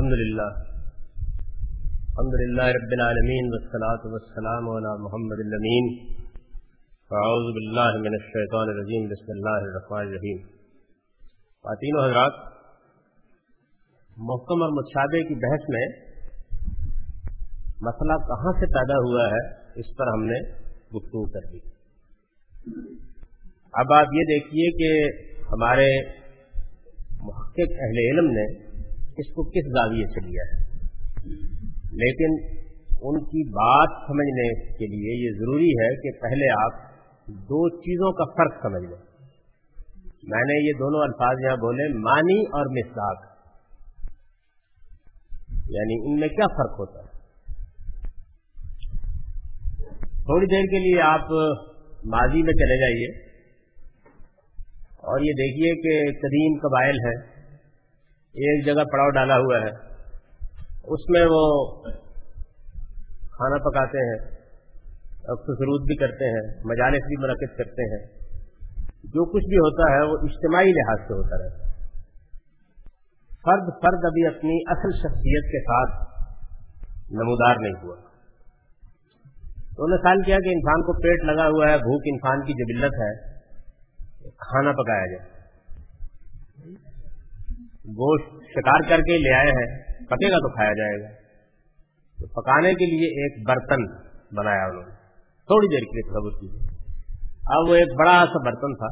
الحمد لله رب العالمين والصلاه والسلام على محمد الامين اعوذ بالله من الشیطان الرجیم بسم اللہ الرحمن الرحیم. خواتین و حضرات، محکم اور متشابہ کی بحث میں مسئلہ کہاں سے پیدا ہوا ہے اس پر ہم نے گفتگو کر دی. اب آپ یہ دیکھیے کہ ہمارے محقق اہل علم نے اس کو کس زاویے سے لیا ہے، لیکن ان کی بات سمجھنے کے لیے یہ ضروری ہے کہ پہلے آپ دو چیزوں کا فرق سمجھ لیں. میں نے یہ دونوں الفاظ یہاں بولے، معنی اور مصداق، یعنی ان میں کیا فرق ہوتا ہے. تھوڑی دیر کے لیے آپ ماضی میں چلے جائیے اور یہ دیکھیے کہ قدیم قبائل ہیں، ایک جگہ پڑاؤ ڈالا ہوا ہے، اس میں وہ کھانا پکاتے ہیں، خسرود بھی کرتے ہیں، مجالس بھی منعقد کرتے ہیں. جو کچھ بھی ہوتا ہے وہ اجتماعی لحاظ سے ہوتا رہتا ہے. فرد ابھی اپنی اصل شخصیت کے ساتھ نمودار نہیں ہوا. انہوں نے خیال کیا کہ انسان کو پیٹ لگا ہوا ہے، بھوک انسان کی جبلت ہے، کھانا پکایا جائے. گوشت شکار کر کے لے آئے ہیں، پکے گا تو کھایا جائے گا. تو پکانے کے لیے ایک برتن بنایا انہوں نے. تھوڑی دیر کے لیے تھوڑا بہت چیزیں. اب وہ ایک بڑا سا برتن تھا.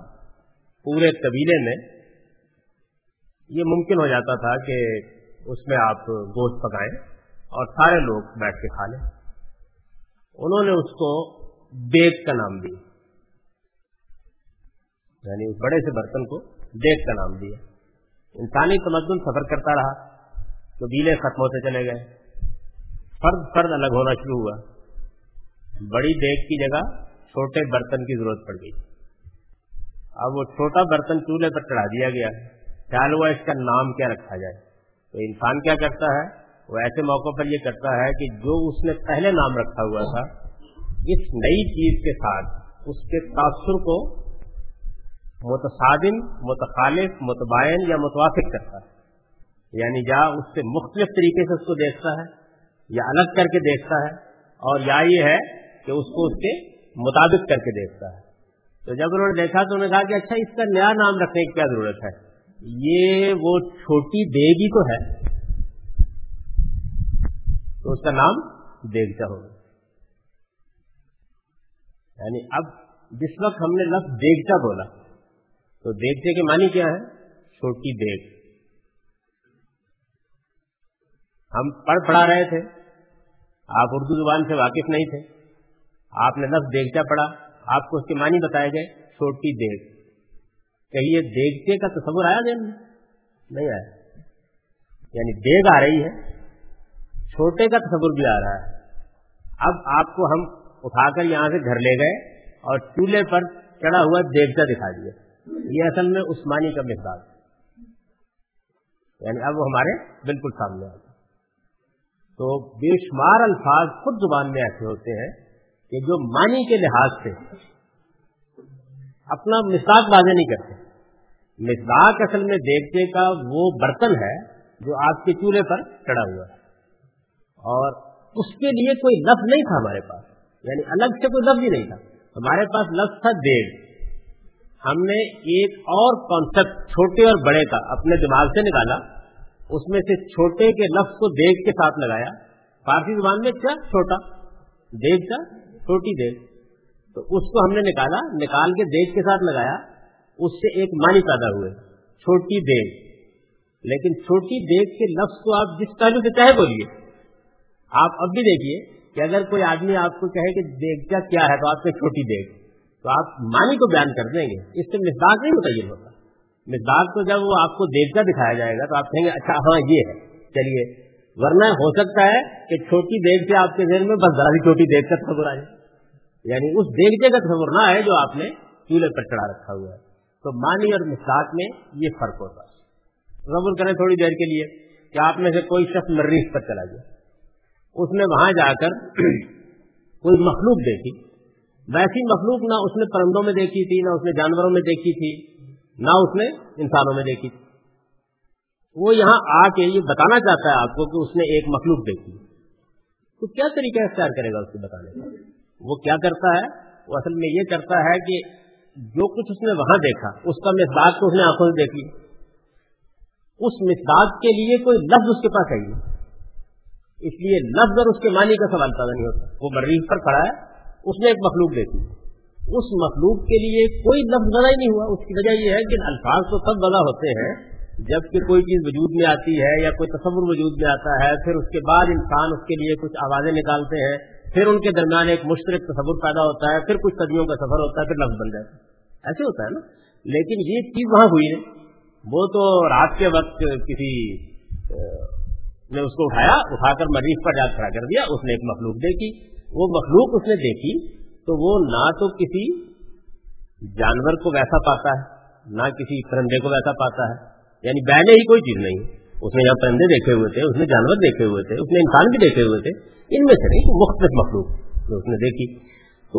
پورے قبیلے میں یہ ممکن ہو جاتا تھا کہ اس میں آپ گوشت پکائیں اور سارے لوگ بیٹھ کے کھا لیں. انہوں نے اس کو دیگ کا نام دیا، یعنی اس بڑے سے برتن کو دیگ کا نام دیا. انسانی تمدن سفر کرتا رہا، قبیلے ختم ہوتے چلے گئے، فرد الگ ہونا شروع ہوا. بڑی دیگ کی جگہ چھوٹے برتن کی ضرورت پڑ گئی. اب وہ چھوٹا برتن چولہے پر چڑھا دیا گیا. خیال ہوا اس کا نام کیا رکھا جائے. تو انسان کیا کرتا ہے، وہ ایسے موقع پر یہ کرتا ہے کہ جو اس نے پہلے نام رکھا ہوا تھا، اس نئی چیز کے ساتھ اس کے تاثر کو متصادم، متخالف، متباین یا متوافق کرتا ہے. یعنی یا اس سے مختلف طریقے سے اس کو دیکھتا ہے، یا الگ کر کے دیکھتا ہے، اور یا یہ ہے کہ اس کو اس کے مطابق کر کے دیکھتا ہے. تو جب انہوں نے دیکھا تو انہوں نے کہا کہ اچھا، اس کا نیا نام رکھنے کی کیا ضرورت ہے، یہ وہ چھوٹی دیگی تو ہے، تو اس کا نام دیگچا ہوگا. یعنی اب جس وقت ہم نے لفظ دیگچا بولا تو دیگچے کے معنی کیا ہے، چھوٹی دیگ. ہم پڑھا رہے تھے، آپ اردو زبان سے واقف نہیں تھے. آپ نے لفظ دیگچا پڑھا، آپ کو اس کے معنی بتائے گئے، چھوٹی دیگ. کہیے دیگچے کا تصور آیا ذہن میں؟ نہیں آیا. یعنی دیگ آ رہی ہے، چھوٹے کا تصور بھی آ رہا ہے. اب آپ کو ہم اٹھا کر یہاں سے گھر لے گئے اور چولہے پر چڑھا ہوا دیگچا دکھا دیا. یہ اصل میں عثمانی کا مثال ہے. یعنی اب وہ ہمارے بالکل سامنے آ گئے. تو بے شمار الفاظ خود زبان میں ایسے ہوتے ہیں کہ جو معنی کے لحاظ سے اپنا مصداق واضح نہیں کرتے. مصداق اصل میں دیگچے کا وہ برتن ہے جو آپ کے چولہے پر چڑھا ہوا ہے، اور اس کے لیے کوئی لفظ نہیں تھا ہمارے پاس. یعنی الگ سے کوئی لفظ ہی نہیں تھا ہمارے پاس. لفظ تھا دیگ. ہم نے ایک اور کانسیپٹ چھوٹے اور بڑے کا اپنے دماغ سے نکالا، اس میں سے چھوٹے کے لفظ کو دیگ کے ساتھ لگایا. فارسی زبان میں کیا، چھوٹا دیگ کا، چھوٹی دیگ. تو اس کو ہم نے نکالا، نکال کے دیگ کے ساتھ لگایا. اس سے ایک معنی پیدا ہوئے، چھوٹی دیگ. لیکن چھوٹی دیگ کے لفظ کو آپ جس پہلو سے چاہے بولیے. آپ اب بھی دیکھیے کہ اگر کوئی آدمی آپ کو کہے کہ دیگچا کیا ہے تو آپ کو چھوٹی دیگ، تو آپ معنی کو بیان کر دیں گے. اس سے مصداق نہیں متعین ہوتا. مصداق تو جب وہ آپ کو دیگچا دکھایا جائے گا تو آپ کہیں گے اچھا ہاں یہ ہے، چلیے. ورنہ ہو سکتا ہے کہ چھوٹی دیگ سے آپ کے ذہن میں بس ذرا سی چھوٹی دیگ کا تصور آ جائے. یعنی اس دیگچے کا تصور نہ ہے جو آپ نے چولہے پر چڑھا رکھا ہوا ہے. تو معنی اور مصداق میں یہ فرق ہوتا ہے. تصور کریں تھوڑی دیر کے لیے کہ آپ میں سے کوئی شخص مریخ پر چلا گیا. اس نے وہاں جا کر کوئی مخلوق دیکھی. ویسی مخلوق نہ اس نے پرندوں میں دیکھی تھی، نہ اس نے جانوروں میں دیکھی تھی، نہ اس نے انسانوں میں دیکھی تھی. وہ یہاں آ کے یہ بتانا چاہتا ہے آپ کو کہ اس نے ایک مخلوق دیکھی, تو کیا طریقہ اختیار کرے گا اس کو بتانے کا؟ وہ کیا کرتا ہے, وہ اصل میں یہ کرتا ہے کہ جو کچھ اس نے وہاں دیکھا اس کا مصداق تو اس نے آنکھوں سے دیکھ لی, اس مصداق کے لیے کوئی لفظ اس کے پاس ہے نہیں, اس لیے لفظ اور اس کے معنی کا سوال پیدا نہیں ہوتا. وہ مریخ پر کھڑا ہے, اس نے ایک مخلوق دیکھی, اس مخلوق کے لیے کوئی لفظ وضع ہی نہیں ہوا. اس کی وجہ یہ ہے کہ الفاظ تو سب وضع ہوتے ہیں جب کہ کوئی چیز وجود میں آتی ہے یا کوئی تصور وجود میں آتا ہے, پھر اس کے بعد انسان اس کے لیے کچھ آوازیں نکالتے ہیں, پھر ان کے درمیان ایک مشترک تصور پیدا ہوتا ہے, پھر کچھ صدیوں کا سفر ہوتا ہے, پھر لفظ بن جاتا ہے. ایسے ہوتا ہے نا, لیکن یہ چیز وہاں ہوئی ہے. وہ تو رات کے وقت کسی نے اس کو اٹھایا, اٹھا کر مریض پر جا کھڑا کر دیا, اس نے ایک مخلوق دیکھی. وہ مخلوق اس نے دیکھی تو وہ نہ تو کسی جانور کو ویسا پاتا ہے, نہ کسی پرندے کو ویسا پاتا ہے, یعنی بہنے ہی کوئی چیز نہیں. اس نے یہاں پرندے دیکھے ہوئے تھے, اس نے جانور دیکھے ہوئے تھے, اس نے انسان بھی دیکھے ہوئے تھے, ان میں سے نہیں, مختلف مخلوق جو اس نے دیکھی. تو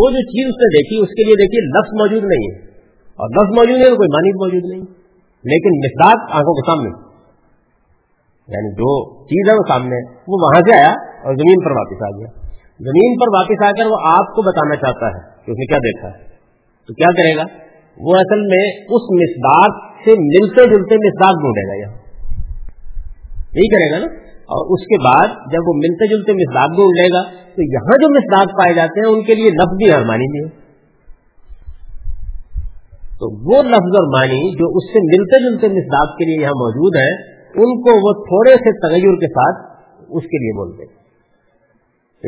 وہ جو چیز اس نے دیکھی اس کے لیے دیکھیے لفظ موجود نہیں ہے, اور لفظ موجود ہے تو کوئی معنی موجود نہیں, لیکن مصداق آنکھوں کے سامنے, یعنی جو چیز ہے وہ سامنے. وہ وہاں سے آیا اور زمین پر واپس آ گیا. زمین پر واپس آ کر وہ آپ کو بتانا چاہتا ہے کہ اس نے کیا دیکھا ہے, تو کیا کرے گا؟ وہ اصل میں اس مصداق سے ملتے جلتے مصداق ڈھونڈے گا, یہاں یہی کرے گا نا. اور اس کے بعد جب وہ ملتے جلتے مصداق ڈھونڈ لے گا تو یہاں جو مصداق پائے جاتے ہیں ان کے لیے لفظ بھی اور معنی بھی ہے. تو وہ لفظ اور معنی جو اس سے ملتے جلتے مصداق کے لیے یہاں موجود ہیں ان کو وہ تھوڑے سے تغیر کے ساتھ اس کے لیے بولتے ہیں,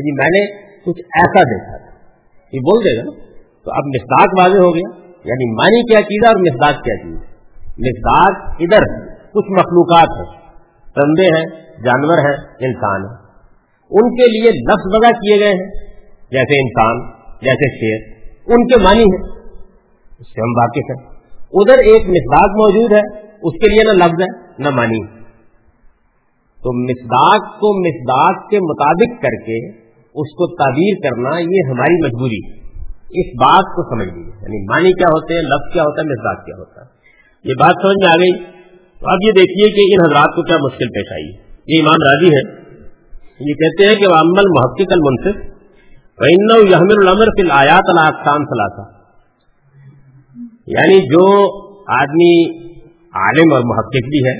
جی میں نے کچھ ایسا دیکھا تھا, یہ بول دے گا نا. تو اب مصداق واضح ہو گیا, یعنی معنی کیا چیز ہے اور مصداق کیا چیز ہے. مصداق ادھر کچھ مخلوقات ہیں, پرندے ہیں, جانور ہیں, انسان ہیں, ان کے لیے لفظ وضع کیے گئے ہیں, جیسے انسان, جیسے شیر, ان کے معنی ہیں, اس سے ہم واقف ہیں. ادھر ایک مصداق موجود ہے, اس کے لیے نہ لفظ ہے نہ معنی. تو مصداق کو مصداق کے مطابق کر کے اس کو تعبیر کرنا یہ ہماری مجبوری, اس بات کو سمجھ لیجیے. یعنی معنی کیا ہوتے ہیں, لفظ کیا ہوتا ہے, مصداق کیا ہوتا ہے, یہ بات سمجھ میں آ گئی. تو اب یہ دیکھیے کہ ان حضرات کو کیا مشکل پیش آئی. یہ امام راضی ہے, یہ کہتے ہیں کہ وَأَمَّا الْمُحَقِّقُ الْمُنْصِفُ فَإِنَّهُ يَحْمِلُ الْأَمْرَ فِي الْآيَاتِ عَلَىٰ أَقْسَامٍ ثَلَاثَةٍ, یعنی جو آدمی عالم اور محقق بھی ہے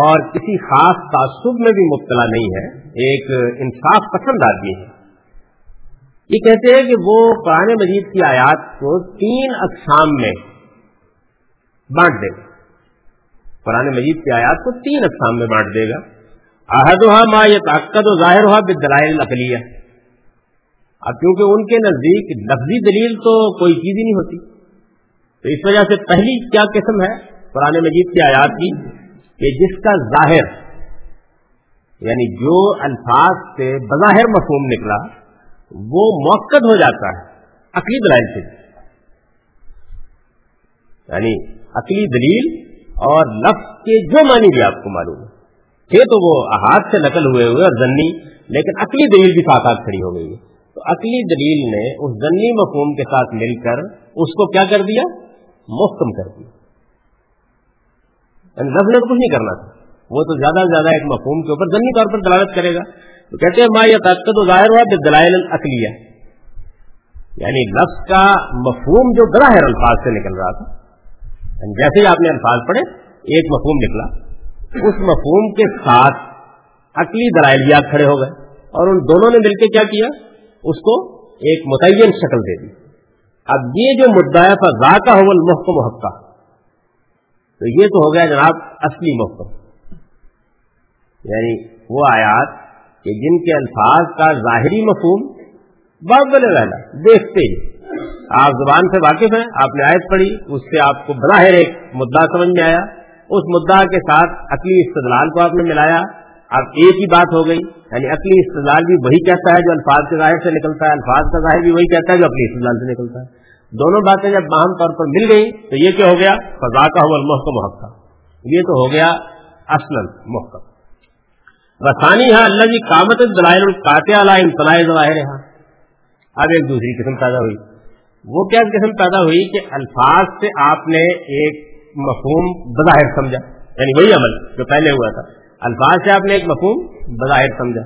اور کسی خاص تعصب میں بھی مبتلا نہیں ہے, ایک انصاف پسند آدمی ہے, یہ کہتے ہیں کہ وہ قرآن مجید کی آیات کو تین اقسام میں بانٹ دے گا. قرآن مجید کی آیات کو تین اقسام میں بانٹ دے گا. احدھا ما یتعقد ظاہرھا بالدلائل العقلیہ, اب کیونکہ ان کے نزدیک لفظی دلیل تو کوئی چیز ہی نہیں ہوتی, تو اس وجہ سے پہلی کیا قسم ہے قرآن مجید کی آیات کی, کہ جس کا ظاہر یعنی جو الفاظ سے بظاہر مفہوم نکلا وہ مؤکد ہو جاتا ہے عقلی دلائل سے, یعنی عقلی دلیل اور لفظ کے جو معنی بھی آپ کو معلوم ہے, یہ تو وہ احاد سے نقل ہوئے ہوئے اور ذنی, لیکن عقلی دلیل بھی ساتھ ساتھ کھڑی ہو گئی ہے. تو عقلی دلیل نے اس ذنی مفہوم کے ساتھ مل کر اس کو کیا کر دیا, محکم کر دیا. لفظ نے تو کچھ نہیں کرنا تھا, وہ تو زیادہ سے زیادہ ایک مفہوم کے اوپر ضمنی طور پر دلالت کرے گا. تو کہتے ہیں ما یتعقد ظاہرھا بالدلائل العقلیہ, یعنی لفظ کا مفہوم جو ظاہر الفاظ سے نکل رہا تھا, جیسے ہی آپ نے الفاظ پڑھے ایک مفہوم نکلا, اس مفہوم کے ساتھ عقلی دلائلیات کھڑے ہو گئے, اور ان دونوں نے مل کے کیا کیا, اس کو ایک متعین شکل دے دی. اب یہ جو مدعا فذاک ھو المحکم حقا, تو یہ تو ہو گیا جناب اصلی محکم, یعنی وہ آیات کہ جن کے الفاظ کا ظاہری مفہوم باقی رہنا, دیکھتے ہی آپ زبان سے واقف ہیں, آپ نے آیت پڑھی, اس سے آپ کو بظاہر ایک مدعا سمجھ میں آیا, اس مدعا کے ساتھ عقلی استدلال کو آپ نے ملایا, اب ایک ہی بات ہو گئی. یعنی عقلی استدلال بھی وہی کہتا ہے جو الفاظ کے ظاہر سے نکلتا ہے, الفاظ کا ظاہر بھی وہی کہتا ہے جو عقلی استدلال سے نکلتا ہے. دونوں باتیں جب باہم طور پر مل گئی تو یہ کیا ہو گیا, فذاک ھو المحکم حقا, یہ تو ہو گیا اصلا محکم. وثانی ہے الذی قامت الدلائل القاطعہ علی امتناع ظواہرھا, اب ایک دوسری قسم پیدا ہوئی. وہ کیا قسم پیدا ہوئی کہ الفاظ سے آپ نے ایک مفہوم بظاہر سمجھا, یعنی وہی عمل جو پہلے ہوا تھا. الفاظ سے آپ نے ایک مفہوم بظاہر سمجھا,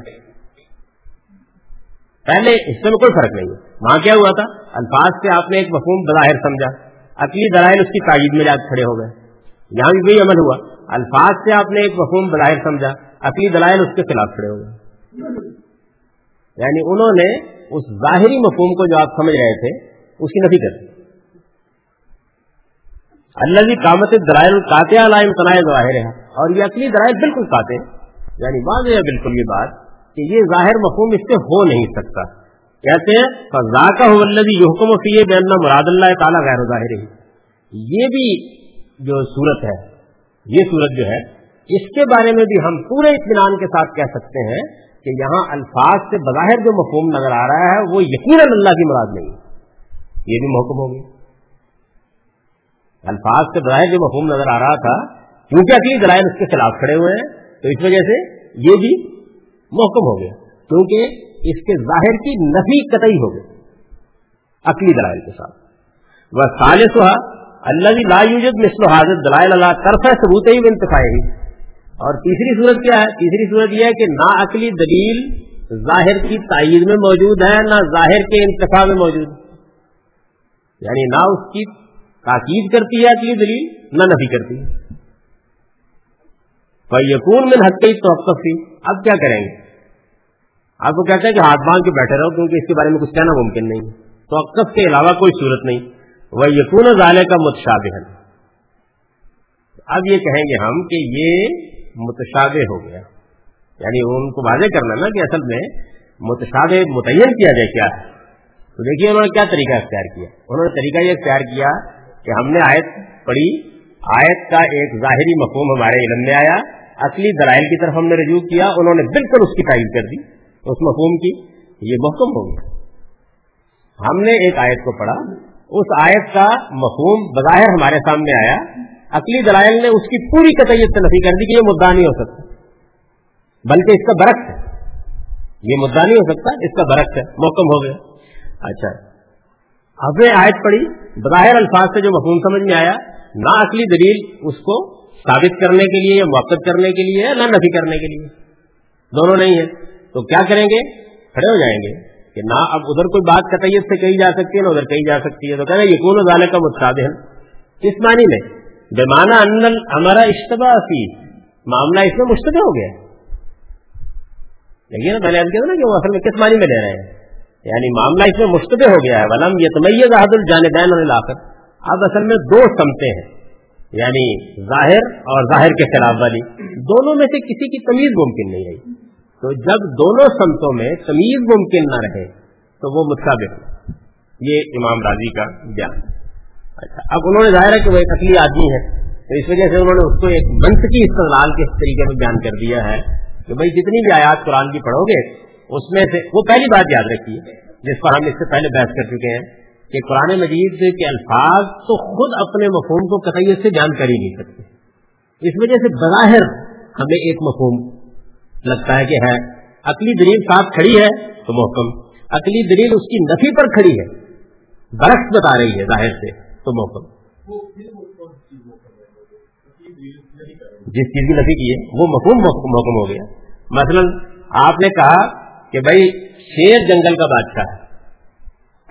پہلے حصے میں کوئی فرق نہیں ہے. وہاں کیا ہوا تھا, الفاظ سے آپ نے ایک مفہوم بظاہر سمجھا, عقلی دلائل اس کی تائید میں جاتے کھڑے ہو گئے. یہاں بھی وہی عمل ہوا, الفاظ سے آپ نے ایک مفہوم بظاہر سمجھا, عقلی دلائل اس کے خلاف کھڑے ہو گئے. یعنی انہوں نے اس ظاہری مفہوم کو جو آپ سمجھ رہے تھے اس کی نفی کر دی. الذی قامت الدلائل القاطعہ لا امتناع ظاہرہا, اور یہ اصلی دلائل بالکل قاطع, یعنی واضح ہے بالکل یہ بات کہ یہ ظاہر مفہوم اس سے ہو نہیں سکتا. کہتے ہیں فذاک هو الذی یحکم فیہ بان مراد اللہ تعالی غیر ظاہر ہے. یہ بھی جو صورت ہے, یہ صورت جو ہے اس کے بارے میں بھی ہم پورے اطمینان کے ساتھ کہہ سکتے ہیں کہ یہاں الفاظ سے بظاہر جو مفہوم نظر آ رہا ہے وہ یقیناً اللہ کی مراد نہیں ہے. یہ بھی محکم ہوگی, الفاظ سے بظاہر جو مفہوم نظر آ رہا تھا کیونکہ اصلی دلائل اس کے خلاف کھڑے ہوئے ہیں تو اس وجہ سے یہ بھی محکم ہو گیا, کیونکہ اس کے ظاہر کی نفی قطعی ہو گئی عقلی دلائل کے ساتھ. وَالثَّالِثُهَا الَّذِي لَا يُوجَدُ مِثْلُ هَذِهِ الدَّلَائِلِ عَلَى طَرْفِ ثُبُوتِهِ وَانْتِفَائِهِ, اور تیسری صورت کیا ہے؟ تیسری صورت یہ ہے کہ نہ عقلی دلیل ظاہر کی تائید میں موجود ہے نہ ظاہر کے انتفاع میں موجود, یعنی نہ اس کی تاکید کرتی ہے عقلی دلیل نہ نفی کرتی ہے. فَيَكُونُ مِنْ حَقِّهِ التَّوَقُّفُ فِيهِ. اب کیا کریں گے؟ آپ کو کہتے ہیں کہ ہاتھ باندھ کے بیٹھے رہو کیونکہ اس کے بارے میں کچھ کہنا ممکن نہیں, توقف کے علاوہ کوئی صورت نہیں. وَيَكُونُ ذَلِكَ مُتَشَابِهًا, اب یہ کہیں گے ہم کہ یہ متشابہ ہو گیا, یعنی ان کو واضح کرنا نا کہ اصل میں متشابہ متعین کیا جائے کیا ہے. تو دیکھیے انہوں نے کیا طریقہ اختیار کیا, انہوں نے طریقہ یہ اختیار کیا کہ ہم نے آیت پڑھی, آیت کا ایک ظاہری مفہوم ہمارے علم میں آیا, اصلی دلائل کی طرف ہم نے رجوع کیا, انہوں نے بالکل اس کی تائید کر دی اس مفہوم کی, یہ محکم ہو گیا. ہم نے ایک آیت کو پڑھا, اس آیت کا مفہوم بظاہر ہمارے سامنے آیا, اصلی دلائل نے اس کی پوری قطعیت سے نفی کر دی کہ یہ مدعا نہیں ہو سکتا, بلکہ اس کا برعکس ہے, یہ مدعا نہیں ہو سکتا, اس کا برعکس ہے, محکم ہو گیا. اچھا, ہم نے آیت پڑھی, بظاہر الفاظ سے جو مفہوم سمجھ میں آیا, نہ عقلی دلیل اس کو ثابت کرنے کے لیے یا موقف کرنے کے لیے نہ نفی کرنے کے لیے, دونوں نہیں ہے. تو کیا کریں گے؟ کھڑے ہو جائیں گے کہ نہ اب ادھر کوئی بات قطعیت سے کہی جا سکتی ہے نہ ادھر کہی جا سکتی ہے. تو کہنا یقون ذالک متشابہ اس معنی میں, بمعنی ان الامر اشتبہ فی, معاملہ اس میں مشتبہ ہو گیا. لیکن میں نے آپ کہا نا کہ وہ اصل میں کس معنی میں لے رہے ہیں, یعنی معاملہ اس میں مشتبہ ہو گیا ہے. ولم یتمیز احد الجانبین عن الاخر, اب اصل میں دو سمتیں ہیں, یعنی ظاہر اور ظاہر کے خلاف والی, دونوں میں سے کسی کی تمیز ممکن نہیں رہی. تو جب دونوں سمتوں میں تمیز ممکن نہ رہے تو وہ متشابہ ہے. یہ امام راضی کا بیان. اچھا, اب انہوں نے ظاہر ہے کہ وہ ایک عقلی آدمی ہے تو اس وجہ سے انہوں نے اس کو ایک منطقی استدلال کے طریقے میں بیان کر دیا ہے کہ بھائی جتنی بھی آیات قرآن کی پڑھو گے اس میں سے, وہ پہلی بات یاد رکھیے جس پر ہم اس سے پہلے بحث کر چکے ہیں کہ قرآن مجید کے الفاظ تو خود اپنے مفہوم کو قطعیت سے بیان کر ہی نہیں سکتے. اس وجہ سے بظاہر ہمیں ایک مفہوم لگتا ہے کہ ہے, عقلی دلیل ساتھ کھڑی ہے تو محکم, عقلی دلیل اس کی نفی پر کھڑی ہے, برعکس بتا رہی ہے ظاہر سے, تو محکم. جس چیز کی نفی کی ہے وہ مفہوم محکم ہو گیا. مثلا آپ نے کہا کہ بھائی شیر جنگل کا بادشاہ ہے,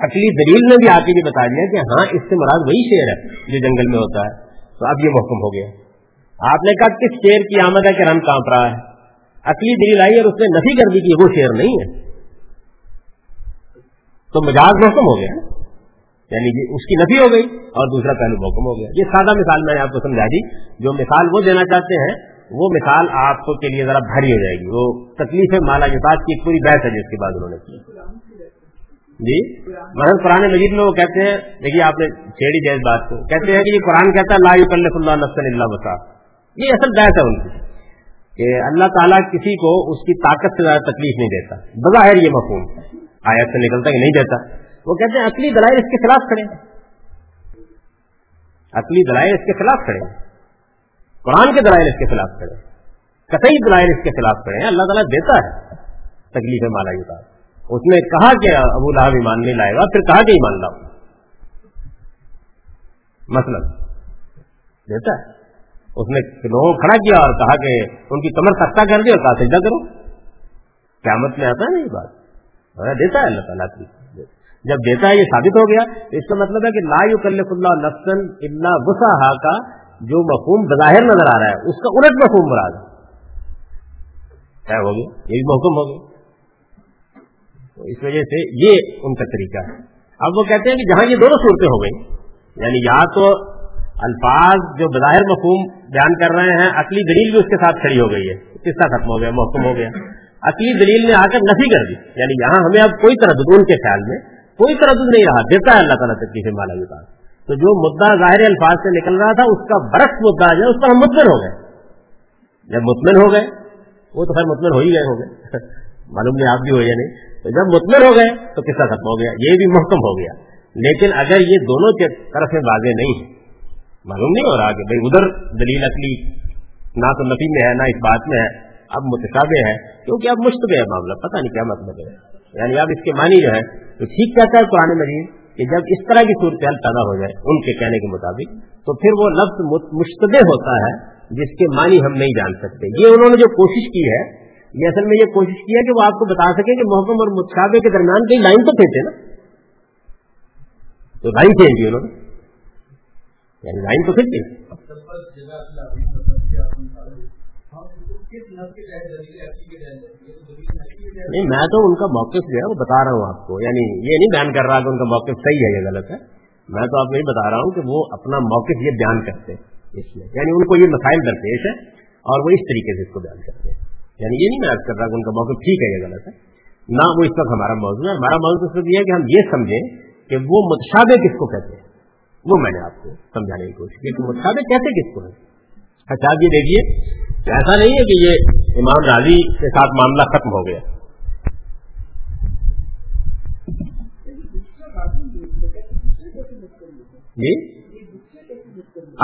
اصلی دلیل نے بھی آپ کے لیے بتا دیا کہ ہاں اس سے مراد وہی شیر ہے جو جنگل میں ہوتا ہے, تو اب یہ محکم ہو گیا. آپ نے کہا کس شیر کی آمد ہے کہ رن کانپ رہا ہے, اصلی دلیل آئی اور اس نے نفی کر دی کہ وہ شیر نہیں ہے, تو مجاز محکم ہو گیا, یعنی کہ اس کی نفی ہو گئی اور دوسرا پہلو محکم ہو گیا. یہ سادہ مثال میں نے آپ کو سمجھا دی. جو مثال وہ دینا چاہتے ہیں وہ مثال آپ کے لیے ذرا بھاری ہو جائے گی, وہ تکلیف مالا جبات کی ایک پوری بحث ہے جس کے بعد انہوں نے کی. جی مثلا قرآن مجید میں وہ کہتے ہیں, دیکھیے آپ نے چھیڑی جائز بات کو, کہتے ہیں کہ یہ قرآن کہتا ہے لا یکلف اللہ نفسا الا وسعها. یہ اصل بحث ہے ان کی کہ اللہ تعالیٰ کسی کو اس کی طاقت سے زیادہ تکلیف نہیں دیتا, بظاہر یہ مفہوم آیت سے نکلتا کہ نہیں دیتا. وہ کہتے ہیں عقلی دلائل اس کے خلاف کھڑے, عقلی دلائل اس کے خلاف کھڑے, قرآن کے دلائل اس کے خلاف کھڑے, قطعی دلائل اس کے خلاف کھڑے ہیں. اللہ تعالیٰ دیتا ہے تکلیف مالا یوتاب, اس نے کہا کہ ابو لہب ایمان نہیں لائے گا, پھر کہا کہ ایمان لاؤ, مثلا دیتا ہے. اس نے لوگوں کو کھڑا کیا اور کہا کہ ان کی کمر سختہ کر دی اور کہا سجدہ کرو. قیامت میں آتا ہے نا یہ بات, دیتا ہے اللہ تعالیٰ کی, جب دیتا ہے یہ ثابت ہو گیا. اس کا مطلب ہے کہ لا یکلف اللہ نفسا الا وسعہا کا جو مفہوم بظاہر نظر آ رہا ہے اس کا الٹ مفہوم مراد ہے, ہو گیا یہ بھی محکم ہو گیا. تو اس وجہ سے یہ ان کا طریقہ ہے. اب وہ کہتے ہیں کہ جہاں یہ دونوں صورتیں ہو گئی, یعنی یا تو الفاظ جو بظاہر مفہوم بیان کر رہے ہیں عقلی دلیل بھی اس کے ساتھ کھڑی ہو گئی ہے, قصہ ختم ہو گیا, محکم ہو گیا, عقلی دلیل نے آ کر نفی کر دی, یعنی یہاں ہمیں اب کوئی تردد, ان کے خیال میں کوئی تردد نہیں رہا, دیتا ہے اللہ تعالیٰ تکلیف مالا کے پاس. تو جو مدعا ظاہر الفاظ سے نکل رہا تھا اس کا برعکس مدعا جو ہے اس پر ہم مطمئن ہو گئے. جب مطمئن ہو گئے, وہ تو خیر مطمئن ہو ہی گئے ہو گئے معلوم نہیں آپ بھی ہو یا نہیں, تو جب مطمئن ہو گئے تو قصہ ختم ہو گیا, یہ بھی محکم ہو گیا. لیکن اگر یہ دونوں کے طرف میں واضح نہیں ہے, معلوم نہیں ہو رہا کہ بھائی ادھر دلیل عقلی نہ تو نفی میں ہے نہ اس بات میں ہے, اب متشابہ ہے کیونکہ اب مشتبہ ہے معاملہ, پتہ نہیں کیا مطلب ہے. یعنی اب اس کے معنی جو ہے تو ٹھیک کہتا ہے قرآن مجید کہ جب اس طرح کی صورتحال پیدا ہو جائے ان کے کہنے کے مطابق تو پھر وہ لفظ مشتبہ ہوتا ہے جس کے معنی ہم نہیں جان سکتے. یہ انہوں نے جو کوشش کی ہے, یہ اصل میں یہ کوشش کی ہے کہ وہ آپ کو بتا سکے کہ محکم اور متشابہ کے درمیان کئی لائن تو پھینچے نا, تو لائن پھینچی انہوں نے, یعنی لائن تو پھینچی. نہیں, میں تو ان کا موقف جو ہے وہ بتا رہا ہوں آپ کو, یعنی یہ نہیں بیان کر رہا کہ ان کا موقف صحیح ہے یا غلط ہے, میں تو آپ کو یہ بتا رہا ہوں کہ وہ اپنا موقف یہ بیان کرتے ہیں اس میں, یعنی ان کو یہ مسائل درپیش ہے اور وہ اس طریقے سے اس کو بیان کرتے ہیں. یعنی یہ نہیں میں عرض کر رہا کہ ان کا موقف ٹھیک ہے یا غلط ہے نہ, وہ اس وقت ہمارا موضوع ہے. ہمارا موضوع اس وقت یہ ہے کہ ہم یہ سمجھیں کہ وہ متشابہ کس کو کہتے ہیں, وہ میں نے آپ کو سمجھانے کی کوشش کی کہ متشابہ کہتے کس کو ہے. اچھا آپ یہ دیکھیے, ایسا نہیں ہے کہ یہ امام راضی کے ساتھ معاملہ ختم ہو گیا.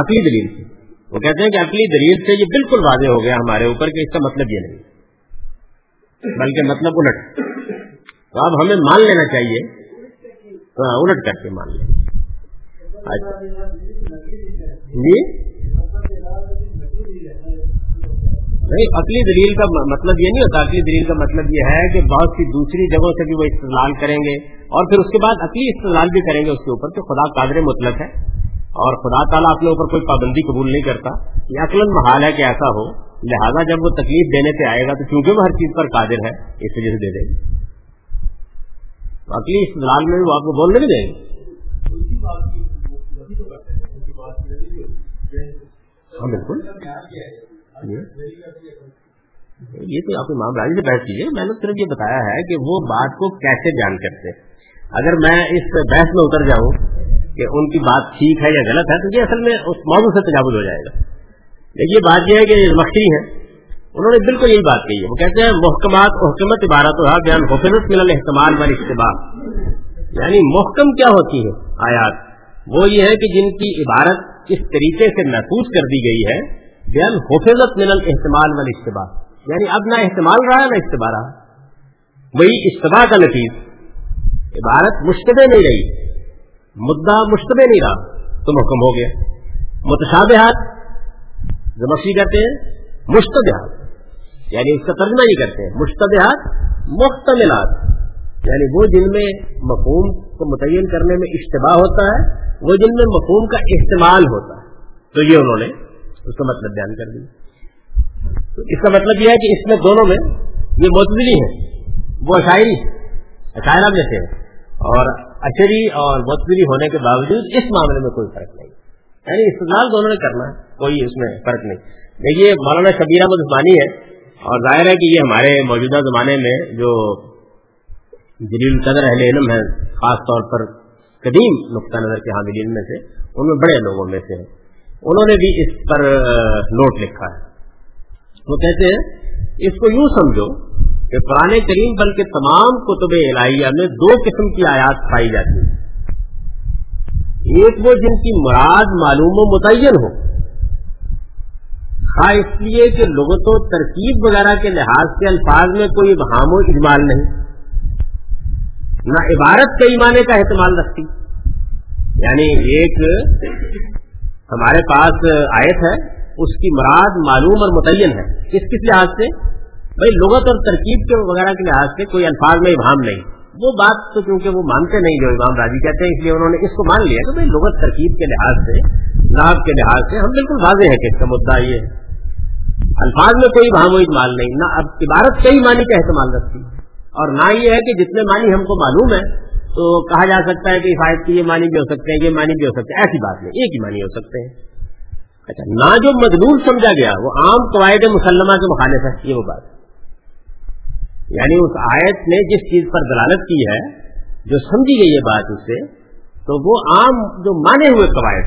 عقلی دلیل سے وہ کہتے ہیں کہ عقلی دلیل سے یہ بالکل واضح ہو گیا ہمارے اوپر کہ اس کا مطلب یہ نہیں بلکہ مطلب الٹ. تو اب ہمیں مان لینا چاہیے, الٹ کر کے مان لیں. جی نہیں, عقلی دلیل کا مطلب یہ نہیں ہوتا. عقلی دلیل کا مطلب یہ ہے کہ بہت سی دوسری جگہوں سے بھی وہ استدلال کریں گے اور پھر اس کے بعد عقلی استدلال بھی کریں گے اس کے اوپر کہ خدا قادر مطلق ہے اور خدا تعالیٰ اپنے اوپر کوئی پابندی قبول نہیں کرتا, یہ عقلاً محال ہے کہ ایسا ہو, لہذا جب وہ تکلیف دینے پہ آئے گا تو چونکہ وہ ہر چیز پر قادر ہے اس وجہ سے دے دے گا. عقلی استدلال میں وہ آپ کو بولنے بھی دیں گے. ہاں بالکل, یہ تو آپ امام راضی سے بحث کیجیے, میں نے صرف یہ بتایا ہے کہ وہ بات کو کیسے بیان کرتے. اگر میں اس بحث میں اتر جاؤں کہ ان کی بات ٹھیک ہے یا غلط ہے تو یہ اصل میں اس موضوع سے تجاوز ہو جائے گا. لیکن یہ بات یہ ہے کہ مخشی ہیں, انہوں نے بالکل یہی بات کہی ہے. وہ کہتے ہیں محکمات حکمت عبارت و بیان حفظت من الاحتمال والاستباح, یعنی محکم کیا ہوتی ہے آیات, وہ یہ ہے کہ جن کی عبارت اس طریقے سے محفوظ کر دی گئی ہے بیان حفظت من الاحتمال والاستباح, یعنی اب نہ احتمال رہا نہ استباح رہا, وہی استباح کا نتیجہ عبارت مشتبہ نہیں رہی, مدعا مشتبہ نہیں رہا تو محکم ہو گیا. متشابہات زمخشری کہتے ہیں مشتبہات, یعنی اس کا ترجمہ یہ کرتے ہیں مشتبہات محتملات, یعنی وہ جن میں مفہوم کو متعین کرنے میں اشتباہ ہوتا ہے, وہ جن میں مفہوم کا احتمال ہوتا ہے. تو یہ انہوں نے اس کا مطلب بیان کر دیا. تو اس کا مطلب یہ ہے کہ اس میں دونوں میں یہ معتزلی ہے, وہ اشاعرہ میں سے, اور اشعری اور معتزلی ہونے کے باوجود اس معاملے میں کوئی فرق نہیں, یعنی استدلال دونوں نے کرنا ہے, کوئی اس میں فرق نہیں. دیکھیے مولانا شبیر احمد عثمانی ہے, اور ظاہر ہے کہ یہ ہمارے موجودہ زمانے میں جو جلیل القدر اہل علم ہیں, خاص طور پر قدیم نقطہ نظر کے حاملین میں سے, ان میں بڑے لوگوں میں سے ہیں, انہوں نے بھی اس پر نوٹ لکھا ہے. وہ کہتے ہیں اس کو یوں سمجھو کہ قرآن کریم بلکہ تمام کتب الہیہ میں دو قسم کی آیات پائی جاتی ہیں. ایک وہ جن کی مراد معلوم و متعین ہو, خواہ اس لیے کہ لغت و ترکیب وغیرہ کے لحاظ سے الفاظ میں کوئی ابہام و اجمال نہیں, نہ عبارت کئی معنی کا احتمال رکھتی. یعنی ایک ہمارے پاس آیت ہے اس کی مراد معلوم اور متعین ہے. اس کس لحاظ سے؟ بھائی لغت اور ترکیب کے وغیرہ کے لحاظ سے کوئی الفاظ میں ابہام نہیں. وہ بات تو کیونکہ وہ مانتے نہیں جو امام راضی کہتے ہیں، اس لیے انہوں نے اس کو مان لیا کہ بھائی لغت ترکیب کے لحاظ سے، لحاظ کے لحاظ سے ہم بالکل واضح ہے کہ اس کا مدعا یہ ہے. الفاظ میں کوئی ابہام و اجمال نہیں، نہ اب عبارت کئی معنی کا احتمال رکھتی، اور نہ یہ ہے کہ جتنے معنی ہم کو معلوم ہے تو کہا جا سکتا ہے کہ حفاظت کے یہ معنی بھی ہو سکتے ہیں، یہ معنی بھی ہو سکتے ہیں. ایسی بات نہیں، ایک ہی معنی ہو سکتے ہیں. اچھا، نہ جو مدلول سمجھا گیا وہ عام قواعد مسلمہ کے مخالف ہے. یہ وہ بات، یعنی اس آیت نے جس چیز پر دلالت کی ہے، جو سمجھی گئی یہ بات اس سے، تو وہ عام جو مانے ہوئے قواعد،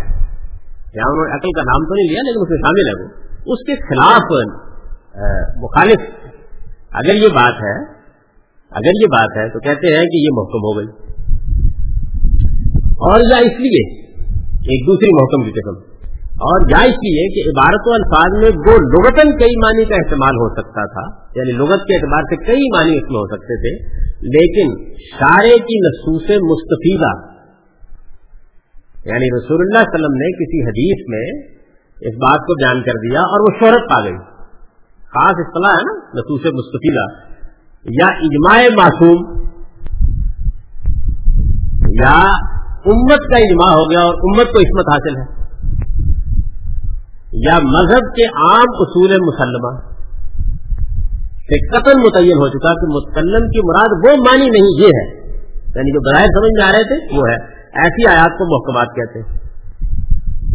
یہاں انہوں نے عقل کا نام تو نہیں لیا لیکن اس میں شامل ہے، وہ اس کے خلاف مخالف. اگر یہ بات ہے تو کہتے ہیں کہ یہ محکم ہو گئی، اور یا اس لیے ایک دوسری محکم کی قسم، اور یا اس لیے کہ عبارت و الفاظ میں وہ لغتاً کئی معنی کا استعمال ہو سکتا تھا، یعنی لغت کے اعتبار سے کئی معنی اس میں ہو سکتے تھے، لیکن شارع کی نصوص مستفیدہ، یعنی رسول اللہ صلی اللہ علیہ وسلم نے کسی حدیث میں اس بات کو بیان کر دیا اور وہ شہرت پا گئی. خاص اصطلاح ہے نا نصوص مستفیدہ، یا اجماع معصوم، یا امت کا اجماع ہو گیا اور امت کو عصمت حاصل ہے، یا مذہب کے عام اصول مسلمہ سے قطعاً متعین ہو چکا کہ متکلم کی مراد وہ معنی نہیں یہ ہے، یعنی جو بظاہر سمجھ میں آ رہے تھے وہ ہے. ایسی آیات کو محکمات کہتے ہیں.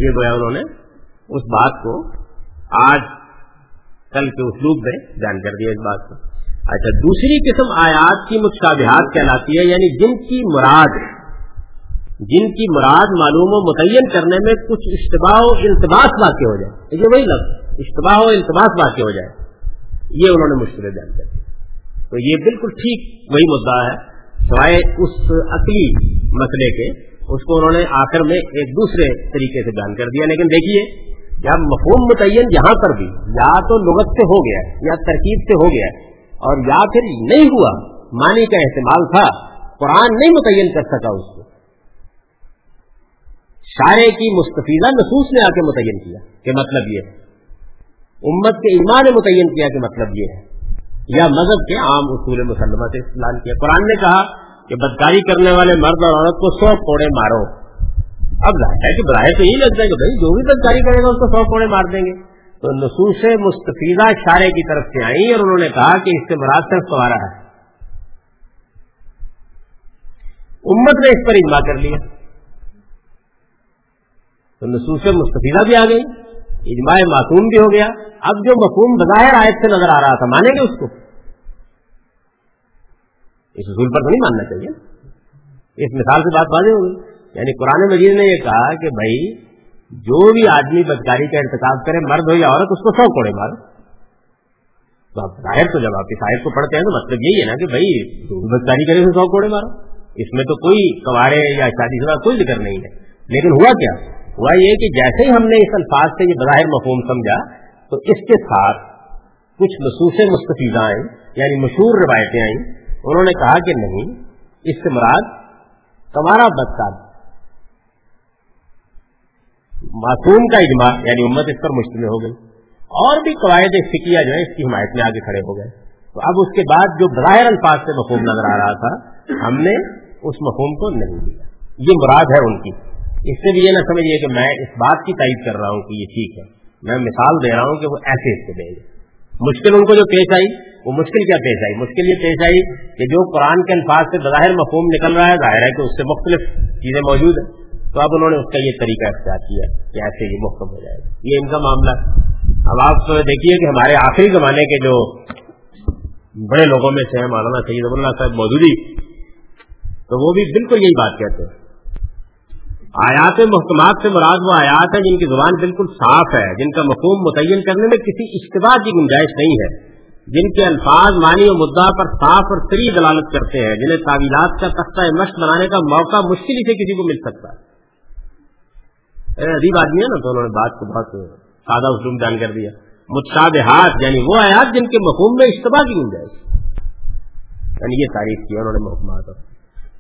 یہ گویا انہوں نے اس بات کو آج کل کے اسلوب میں بیان کر دیا اس بات کو. اچھا، دوسری قسم آیات کی متشابہات کہلاتی ہے، یعنی جن کی مراد معلوم و متعین کرنے میں کچھ اشتباہ و التباس واقع ہو جائے. یہ وہی لفظ اشتباہ و التباس واقع ہو جائے، یہ انہوں نے مشکل بیان کر دی. تو یہ بالکل ٹھیک وہی مدعا ہے، سوائے اس عقلی مسئلے کے اس کو انہوں نے آخر میں ایک دوسرے طریقے سے بیان کر دیا. لیکن دیکھیے، جب مفہوم متعین یہاں پر بھی یا تو لغت سے ہو گیا ہے، یا ترکیب سے ہو گیا ہے، اور یا پھر نہیں ہوا، معنی کا احتمال تھا، قرآن نہیں متعین کر سکا اس کو، شارع کی مستفیضہ نصوص نے آ کے متعین کیا کہ مطلب یہ ہے، امت کے اجماع نے متعین کیا کہ مطلب یہ ہے، یا مذہب کے عام اصول مسلمہ سے استدلال کیا. قرآن نے کہا کہ بدکاری کرنے والے مرد اور عورت کو 100 کوڑے مارو. اب ظاہر ہے کہ براہ تو یہی لگتا ہے کہ بھائی جو بھی بدکاری کرے گا اس کو 100 کوڑے مار دیں گے. تو نصوص مستفیضہ شارع کی طرف سے آئیں اور انہوں نے کہا کہ اس سے مراد صرف سوارا ہے. امت نے اس پر اجماع کر لیا تو نصوص مستفیضہ بھی آ گئی، اجماع معصوم بھی ہو گیا. اب جو مفہوم بظاہر آیت سے نظر آ رہا تھا، مانیں گے اس کو؟ اس اصول پر تو نہیں ماننا چاہیے. اس مثال سے بات واضح ہوگی. یعنی قرآن مجید نے یہ کہا کہ بھائی جو بھی آدمی بدکاری کا ارتکاب کرے، مرد ہو یا عورت، اس کو 100 کوڑے مارو. تو اب ظاہر تو جب آپ اس آیت کو پڑھتے ہیں تو مطلب یہی ہے نا کہ بھائی جو بھی بدکاری کرے اسے 100 کوڑے مارو. اس میں تو کوئی کوارے یا شادی شدہ کوئی ذکر نہیں ہے. لیکن ہوا کیا؟ ہوا یہ کہ جیسے ہی ہم نے اس الفاظ سے یہ بظاہر مفہوم سمجھا تو اس کے ساتھ کچھ نصوص مستفیضہ آئیں، یعنی مشہور روایتیں آئیں. انہوں نے کہا کہ نہیں، اس سے مراد کوارا بدکار. معصوم کا اجماع، یعنی امت اس پر مشتمل ہو گئی، اور بھی قواعد فقہیہ جو ہے اس کی حمایت میں آگے کھڑے ہو گئے. تو اب اس کے بعد جو بظاہر الفاظ سے مفہوم نظر آ رہا تھا، ہم نے اس مفہوم کو نہیں لیا. یہ مراد ہے ان کی. اس سے بھی یہ نہ سمجھیے کہ میں اس بات کی تائید کر رہا ہوں کہ یہ ٹھیک ہے. میں مثال دے رہا ہوں کہ وہ ایسے اس سے دیں گے. مشکل ان کو جو پیش آئی، وہ مشکل کیا پیش آئی؟ مشکل یہ پیش آئی کہ جو قرآن کے الفاظ سے بظاہر مفہوم نکل رہا ہے، ظاہر ہے کہ اس سے مختلف چیزیں موجود ہیں. تو اب انہوں نے اس کا یہ طریقہ اختیار کیا کہ ایسے یہ محکم ہو جائے گا. یہ ان کا معاملہ. اب آپ دیکھیے کہ ہمارے آخری زمانے کے جو بڑے لوگوں میں سے ہیں مولانا سید ابواللہ صاحب مودودی، تو وہ بھی بالکل یہی بات کہتے ہیں. آیات محکمات سے مراد وہ آیات ہیں جن کی زبان بالکل صاف ہے، جن کا مفہوم متعین کرنے میں کسی اشتباہ کی گنجائش نہیں ہے، جن کے الفاظ معنی و مدعا پر صاف اور صریح دلالت کرتے ہیں، جنہیں تعویلات کا تختہ مشق بنانے کا موقع مشکل سے کسی کو مل سکتا ہے. عجیب آدمی ہے نا، تو انہوں نے بات کو بہت سادہ اسلوب بیان کر دیا. متشابہات یعنی وہ آیات جن کے مفہوم میں اشتباہ کی گنجائش، یعنی یہ تعریف کی انہوں نے محکمات.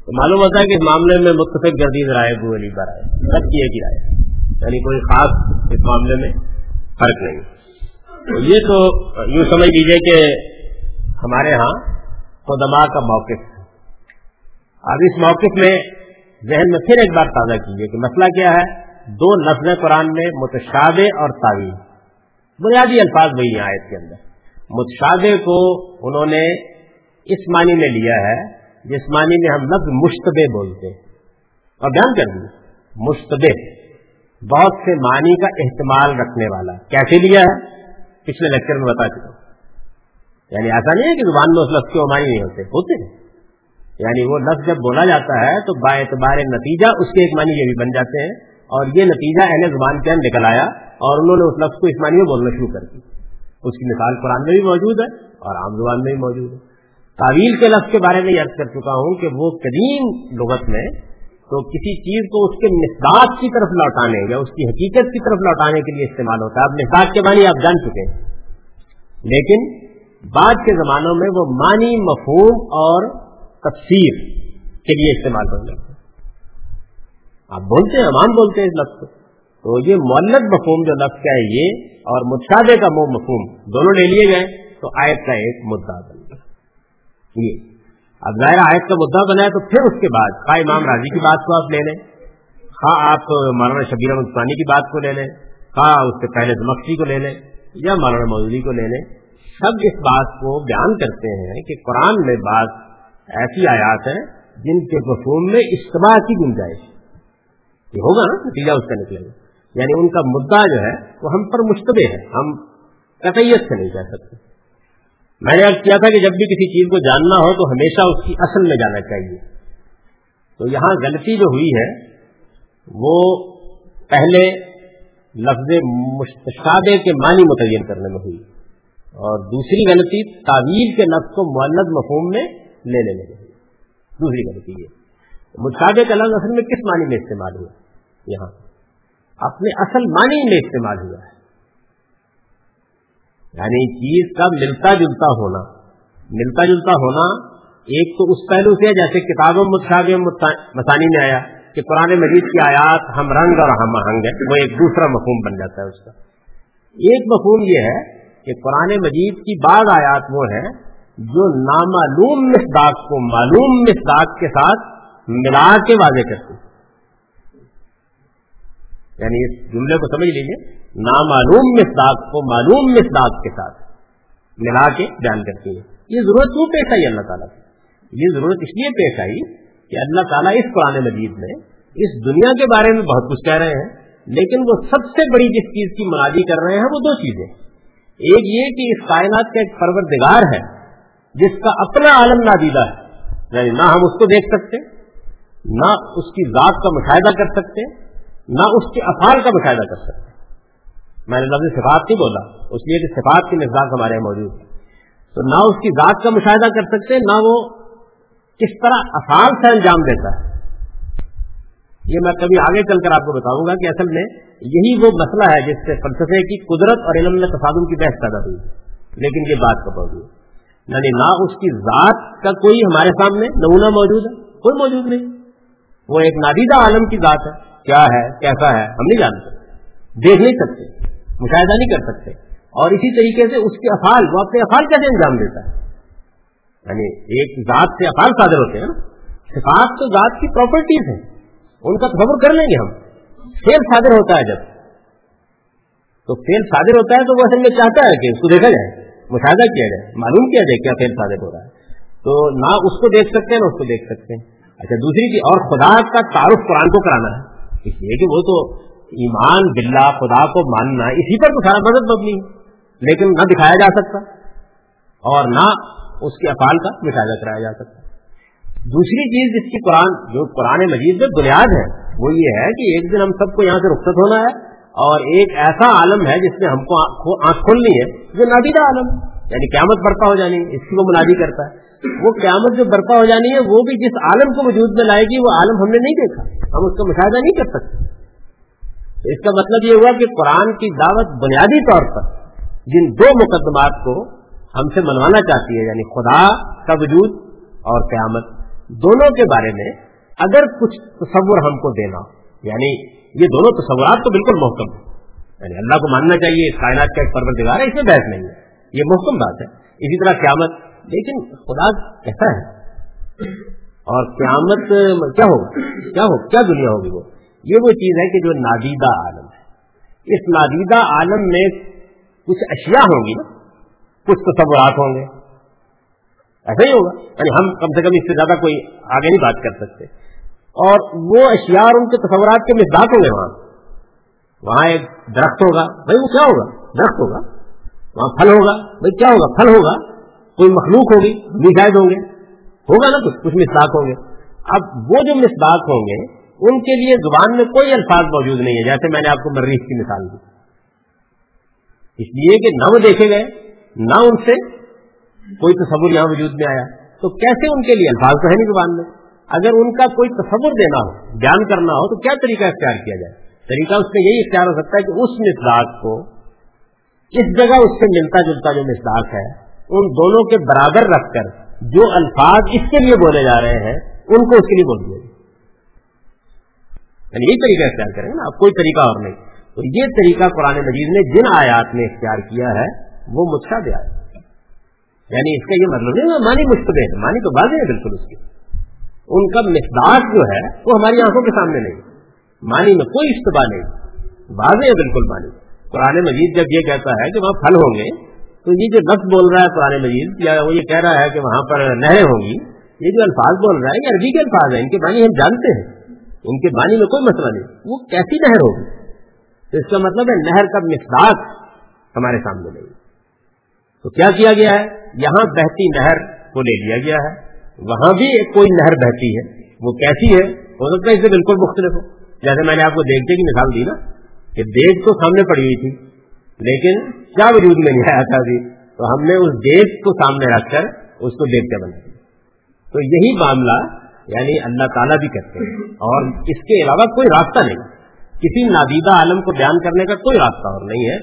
تو معلوم ہوتا ہے کہ اس معاملے میں متفق گردی ذرائع ابو علی برائے سب کی ایک ہی رائے، یعنی کوئی خاص اس معاملے میں فرق نہیں. یہ تو یوں سمجھ لیجیے کہ ہمارے ہاں قدما کا موقف ہے. اب اس موقف میں ذہن میں پھر ایک بار تازہ کیجیے کہ مسئلہ کیا ہے. دو لفظ قرآن میں متشابہ اور تاویل، بنیادی الفاظ وہی ہیں آیت کے اندر. متشابہ کو انہوں نے اس معنی میں لیا ہے جس معنی میں ہم لفظ مشتبہ بولتے ہیں، اور بیان کر دیں مشتبہ بہت سے معنی کا احتمال رکھنے والا. کیسے لیا ہے پچھلے لیکچر میں بتا چکا ہوں. یعنی ایسا نہیں ہے کہ زبان میں اس لفظ کے وہ معنی نہیں ہوتے ہیں. یعنی وہ لفظ جب بولا جاتا ہے تو با اعتبار نتیجہ اس کے ایک معنی یہ بھی بن جاتے ہیں، اور یہ نتیجہ اہل زبان کے اندر نکل آیا اور انہوں نے اس لفظ کو اس معنی میں بولنا شروع کر دی. اس کی مثال قرآن میں بھی موجود ہے اور عام زبان میں بھی موجود ہے. تعویل کے لفظ کے بارے میں یاد کر چکا ہوں کہ وہ قدیم لغت میں تو کسی چیز کو اس کے مصداق کی طرف لوٹانے یا اس کی حقیقت کی طرف لوٹانے کے لیے استعمال ہوتا ہے. اب مصداق کے معنی آپ جان چکے ہیں، لیکن بعد کے زمانوں میں وہ معنی مفہوم اور تفسیر کے لیے استعمال ہونے لگے. آپ بولتے ہیں، عوام بولتے ہیں اس لفظ کو. تو یہ مولد مفہوم جو لفظ کا ہے یہ اور متشابہ کا وہ مفہوم دونوں لے لیے گئے تو آیت کا ایک مدعا بن گیا. یہ اب ظاہر آیت کا مدعا بنا ہے تو پھر اس کے بعد خواہ امام راضی کی بات کو آپ لے لیں، خواہ آپ مولانا شبیر احمد ثانی کی بات کو لے لیں، خواہ اس سے پہلے زمخشری کو لے لیں یا مولانا مودودی کو لے لیں، سب اس بات کو بیان کرتے ہیں کہ قرآن میں بعض ایسی آیات ہیں جن کے مفہوم میں اجتماع کی گنجائش یہ ہوگا نا، نتیجہ اس کا نکلے گا. یعنی ان کا مدعا جو ہے وہ ہم پر مشتبہ ہے، ہم قطعیت سے نہیں کہہ سکتے. میں نے عرض کیا تھا کہ جب بھی کسی چیز کو جاننا ہو تو ہمیشہ اس کی اصل میں جانا چاہیے. تو یہاں غلطی جو ہوئی ہے وہ پہلے لفظ مشتشابہ کے معنی متعین کرنے میں ہوئی، اور دوسری غلطی تعویل کے لفظ کو مولد مفہوم میں لے لینے میں ہوئی. دوسری غلطی یہ مشتشابہ کا لفظ اصل میں کس معنی میں استعمال ہوا؟ یہاں اپنے اصل معنی میں استعمال ہوا ہے، یعنی چیز کا ملتا جلتا ہونا. ایک تو اس پہلو سے جیسے کتابوں متشابہ مثانی میں آیا کہ قرآن مجید کی آیات ہم رنگ اور ہم آہنگ ہے، وہ ایک دوسرا مفہوم بن جاتا ہے اس کا. ایک مفہوم یہ ہے کہ قرآن مجید کی بعض آیات وہ ہیں جو نامعلوم مصداق کو معلوم مصداق کے ساتھ ملا کے واضح کرتی. یعنی اس جملے کو سمجھ لیجیے، نامعلوم مصداق کو معلوم مصداق کے ساتھ ملا کے بیان کرتی ہے. یہ ضرورت کیوں پیش آئی اللہ تعالیٰ کی؟ یہ ضرورت اس لیے پیش آئی کہ اللہ تعالیٰ اس قرآن مجید میں اس دنیا کے بارے میں بہت کچھ کہہ رہے ہیں، لیکن وہ سب سے بڑی جس چیز کی منادی کر رہے ہیں وہ دو چیزیں. ایک یہ کہ اس کائنات کا ایک پروردگار ہے جس کا اپنا عالم نادیدہ ہے، یعنی نہ ہم اس کو دیکھ سکتے، نہ اس کی ذات کا مشاہدہ کر سکتے، نہ اس کے افعال کا مشاہدہ کر سکتے. میں نے لفظ صفات نہیں بولا اس لیے کہ صفات کی مقدار ہمارے یہاں موجود ہے. تو نہ اس کی ذات کا مشاہدہ کر سکتے، نہ وہ کس طرح افعال سے انجام دیتا ہے. یہ میں کبھی آگے چل کر آپ کو بتاؤں گا کہ اصل میں یہی وہ مسئلہ ہے جس سے فلسفے کی قدرت اور علم میں تصادم کی بحث پیدا ہوئی، لیکن یہ بات کا موضوع ہے. یعنی نہ اس کی ذات کا کوئی ہمارے سامنے نمونہ موجود ہے، کوئی موجود نہیں. وہ ایک نادیدہ عالم کی ذات ہے، کیا ہے کیسا ہے ہم نہیں جانتے، دیکھ نہیں سکتے، مشاہدہ نہیں کر سکتے. اور اسی طریقے سے اس کے افعال، وہ اپنے افعال کیسے انجام دیتا ہے. یعنی ایک ذات سے افعال صادر ہوتے ہیں نا. صفات تو ذات کی پراپرٹیز ہیں، ان کا تصور کر لیں گے ہم. فعل صادر ہوتا ہے جب، تو فعل صادر ہوتا ہے تو وہ اصل میں چاہتا ہے کہ اس کو دیکھا جائے، مشاہدہ کیا جائے، معلوم کیا جائے کیا فعل صادر ہو رہا ہے. تو نہ اس کو دیکھ سکتے ہیں نہ اس کو دیکھ سکتے ہیں. اچھا دوسری چیز، اور خدا کا تعارف قرآن کو کرانا ہے، اس لیے کہ وہ تو ایمان باللہ، خدا کو ماننا، اسی پر تو سارا مدد مبنی ہے، لیکن نہ دکھایا جا سکتا اور نہ اس کے افعال کا مشاہدہ کرایا جا سکتا. دوسری چیز جس کی قرآن مجید میں بنیاد ہے وہ یہ ہے کہ ایک دن ہم سب کو یہاں سے رخصت ہونا ہے، اور ایک ایسا عالم ہے جس میں ہم کو آنکھ کھولنی ہے جو نادیدہ عالم، یعنی قیامت برپا ہو جانی ہے، اس کی وہ منادی کرتا ہے. وہ قیامت جو برپا ہو جانی ہے وہ بھی جس عالم کو وجود میں لائے گی وہ عالم ہم نے نہیں دیکھا، ہم اس کا مشاہدہ نہیں کر سکتے. اس کا مطلب یہ ہوا کہ قرآن کی دعوت بنیادی طور پر جن دو مقدمات کو ہم سے منوانا چاہتی ہے، یعنی خدا کا وجود اور قیامت، دونوں کے بارے میں اگر کچھ تصور ہم کو دینا، یعنی یہ دونوں تصورات تو بالکل محکم ہیں، یعنی اللہ کو ماننا چاہیے، اس کائنات کا ایک پروردگار ہے، اس میں بحث نہیں ہے، یہ محکم بات ہے. اسی طرح قیامت، لیکن خدا کہتا ہے اور قیامت کیا ہوگا، کیا دنیا ہوگی وہ، یہ وہ چیز ہے کہ جو نادیدہ عالم ہے. اس نادیدہ عالم میں کچھ اشیاء ہوں گی، کچھ تصورات ہوں گے، ایسا ہی ہوگا، یعنی ہم کم سے کم اس سے زیادہ کوئی آگے نہیں بات کر سکتے. اور وہ اشیاء اور ان کے تصورات کے مصداق ہوں گے. وہاں ایک درخت ہوگا، بھائی وہ کیا ہوگا، درخت ہوگا. وہاں پھل ہوگا، بھائی کیا ہوگا، پھل ہوگا. کوئی مخلوق ہوگی، مزاج ہوں گے، ہوگا نا کچھ مصداق ہوں گے. اب وہ جو مصداق ہوں گے ان کے لیے زبان میں کوئی الفاظ موجود نہیں ہے. جیسے میں نے آپ کو مریخ کی مثال دی، اس لیے کہ نہ وہ دیکھے گئے، نہ ان سے کوئی تصور یہاں وجود میں آیا، تو کیسے ان کے لیے الفاظ تو ہے نہیں زبان میں. اگر ان کا کوئی تصور دینا ہو، بیان کرنا ہو، تو کیا طریقہ اختیار کیا جائے؟ طریقہ اس میں یہی اختیار ہو سکتا ہے کہ اس مصداق کو اس جگہ اس سے ملتا جلتا جو مصداق ہے ان دونوں کے برابر رکھ کر جو الفاظ اس کے لیے بولے جا رہے ہیں ان کو اس کے لیے بول دیا جائے. یعنی یہی طریقہ اختیار کریں نا، اب کوئی طریقہ اور نہیں. تو یہ طریقہ قرآن مجید نے جن آیات نے اختیار کیا ہے وہ متشابہ ہے. یعنی اس کا یہ مطلب نہیں معنی مشتبہ ہے، معنی تو واضح ہے بالکل، اس کی ان کا مصداق جو ہے وہ ہماری آنکھوں کے سامنے نہیں، معنی میں کوئی اشتباہ نہیں، واضح ہے بالکل معنی. قرآن مجید جب یہ کہتا ہے کہ وہاں پھل ہوں گے، تو یہ جو لفظ بول رہا ہے قرآن مجید، یا وہ یہ کہہ رہا ہے کہ وہاں پر نہریں ہوں گی، یہ جو الفاظ بول رہا ہے یہ عربی کے الفاظ ہیں، ان کے معنی ہم جانتے ہیں، ان کے معنی میں کوئی مسئلہ نہیں. وہ کیسی نہر ہوگی؟ تو اس کا مطلب ہے نہر کا مصداق ہمارے سامنے نہیں. تو کیا کیا گیا ہے، یہاں بہتی نہر کو لے لیا گیا ہے، وہاں بھی کوئی نہر بہتی ہے، وہ کیسی ہے، ہو سکتا ہے اس سے بالکل مختلف ہو. جیسے میں نے آپ کو دیکھ کی مثال دی نا، کہ دیکھ تو سامنے پڑی ہوئی تھی لیکن کیا وجود میں نہیں آیا تھا ابھی، تو ہم نے اس دیکھ کو سامنے رکھ کر اس کو دیکھتے بنا دیا. تو یہی معاملہ یعنی اللہ تعالیٰ بھی کرتے ہیں، اور اس کے علاوہ کوئی راستہ نہیں، کسی نادیدہ عالم کو بیان کرنے کا کوئی راستہ اور نہیں ہے،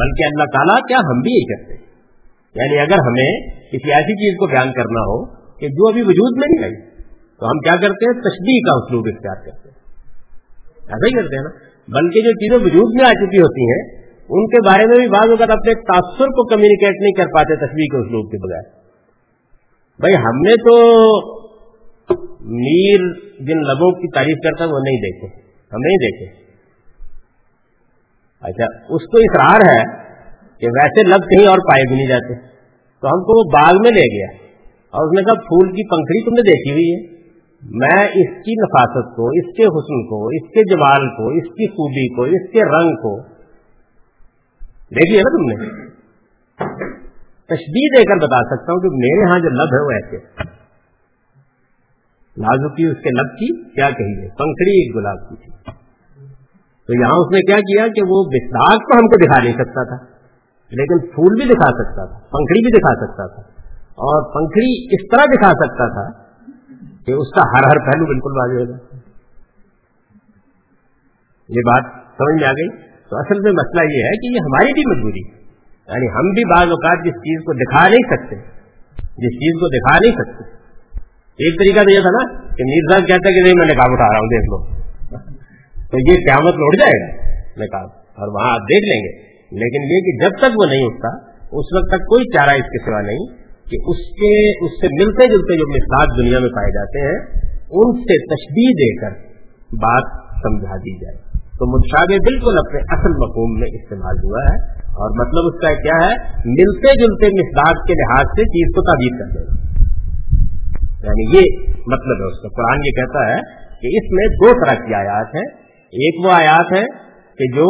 بلکہ اللہ تعالیٰ کیا ہم بھی یہی کرتے ہیں. یعنی اگر ہمیں کسی ایسی چیز کو بیان کرنا ہو کہ جو ابھی وجود میں نہیں آئی، تو ہم کیا کرتے ہیں، تشبیہ کا اسلوب اختیار کرتے ہیں، ایسا ہی کرتے ہیں نا. بلکہ جو چیزیں وجود میں آ چکی ہوتی ہیں ان کے بارے میں بھی بعض اوقات اپنے تاثر کو کمیونیکیٹ نہیں کر پاتے تشبیہ کے اسلوب کے بغیر. بھائی ہم نے تو میر جن لبوں کی تعریف کرتا وہ نہیں دیکھے، ہم نہیں دیکھے. اچھا اس کو اصرار ہے کہ ویسے لب کہیں اور پائے بھی نہیں جاتے، تو ہم کو وہ باغ میں لے گیا اور اس نے کہا پھول کی پنکھڑی تم نے دیکھی ہوئی ہے، میں اس کی نفاست کو، اس کے حسن کو، اس کے جمال کو، اس کی خوبی کو، اس کے رنگ کو دیکھی ہے نا تم نے، تشبیہ دے کر بتا سکتا ہوں کہ میرے ہاں جو لب ہے وہ ایسے نازکی، اس کے لب کی کیا کہیے، پنکھڑی ایک گلاب کی تھی. تو یہاں اس نے کیا کیا کہ وہ مصداق کو ہم کو دکھا نہیں سکتا تھا، لیکن پھول بھی دکھا سکتا تھا، پنکھڑی بھی دکھا سکتا تھا، اور پنکھڑی اس طرح دکھا سکتا تھا کہ اس کا ہر پہلو بالکل واضح ہو جائے. یہ بات سمجھ میں آ گئی. تو اصل میں مسئلہ یہ ہے کہ یہ ہماری بھی مجبوری ہے، یعنی ہم بھی بعض اوقات جس چیز کو دکھا نہیں سکتے، ایک طریقہ تو یہ تھا نا کہ میر صاحب کہتا ہے کہ نہیں میں نقاب اٹھا رہا ہوں دیکھ لو، تو یہ قیامت لوٹ جائے گا نقاب اور وہاں آپ دیکھ لیں گے. لیکن یہ کہ جب تک وہ نہیں اٹھتا اس وقت تک کوئی چارہ اس کے سوا نہیں کہ اس سے ملتے جلتے جو مصداق دنیا میں پائے جاتے ہیں ان سے تشبیہ دے کر بات سمجھا دی جائے. تو متشابہ بالکل اپنے اصل مفہوم میں استعمال ہوا ہے، اور مطلب اس کا کیا ہے، ملتے جلتے مصداق کے لحاظ سے چیز کو تعبیر کر دینا، یعنی یہ مطلب ہے اس کا. قرآن یہ کہتا ہے کہ اس میں دو طرح کی آیات ہیں، ایک وہ آیات ہیں کہ جو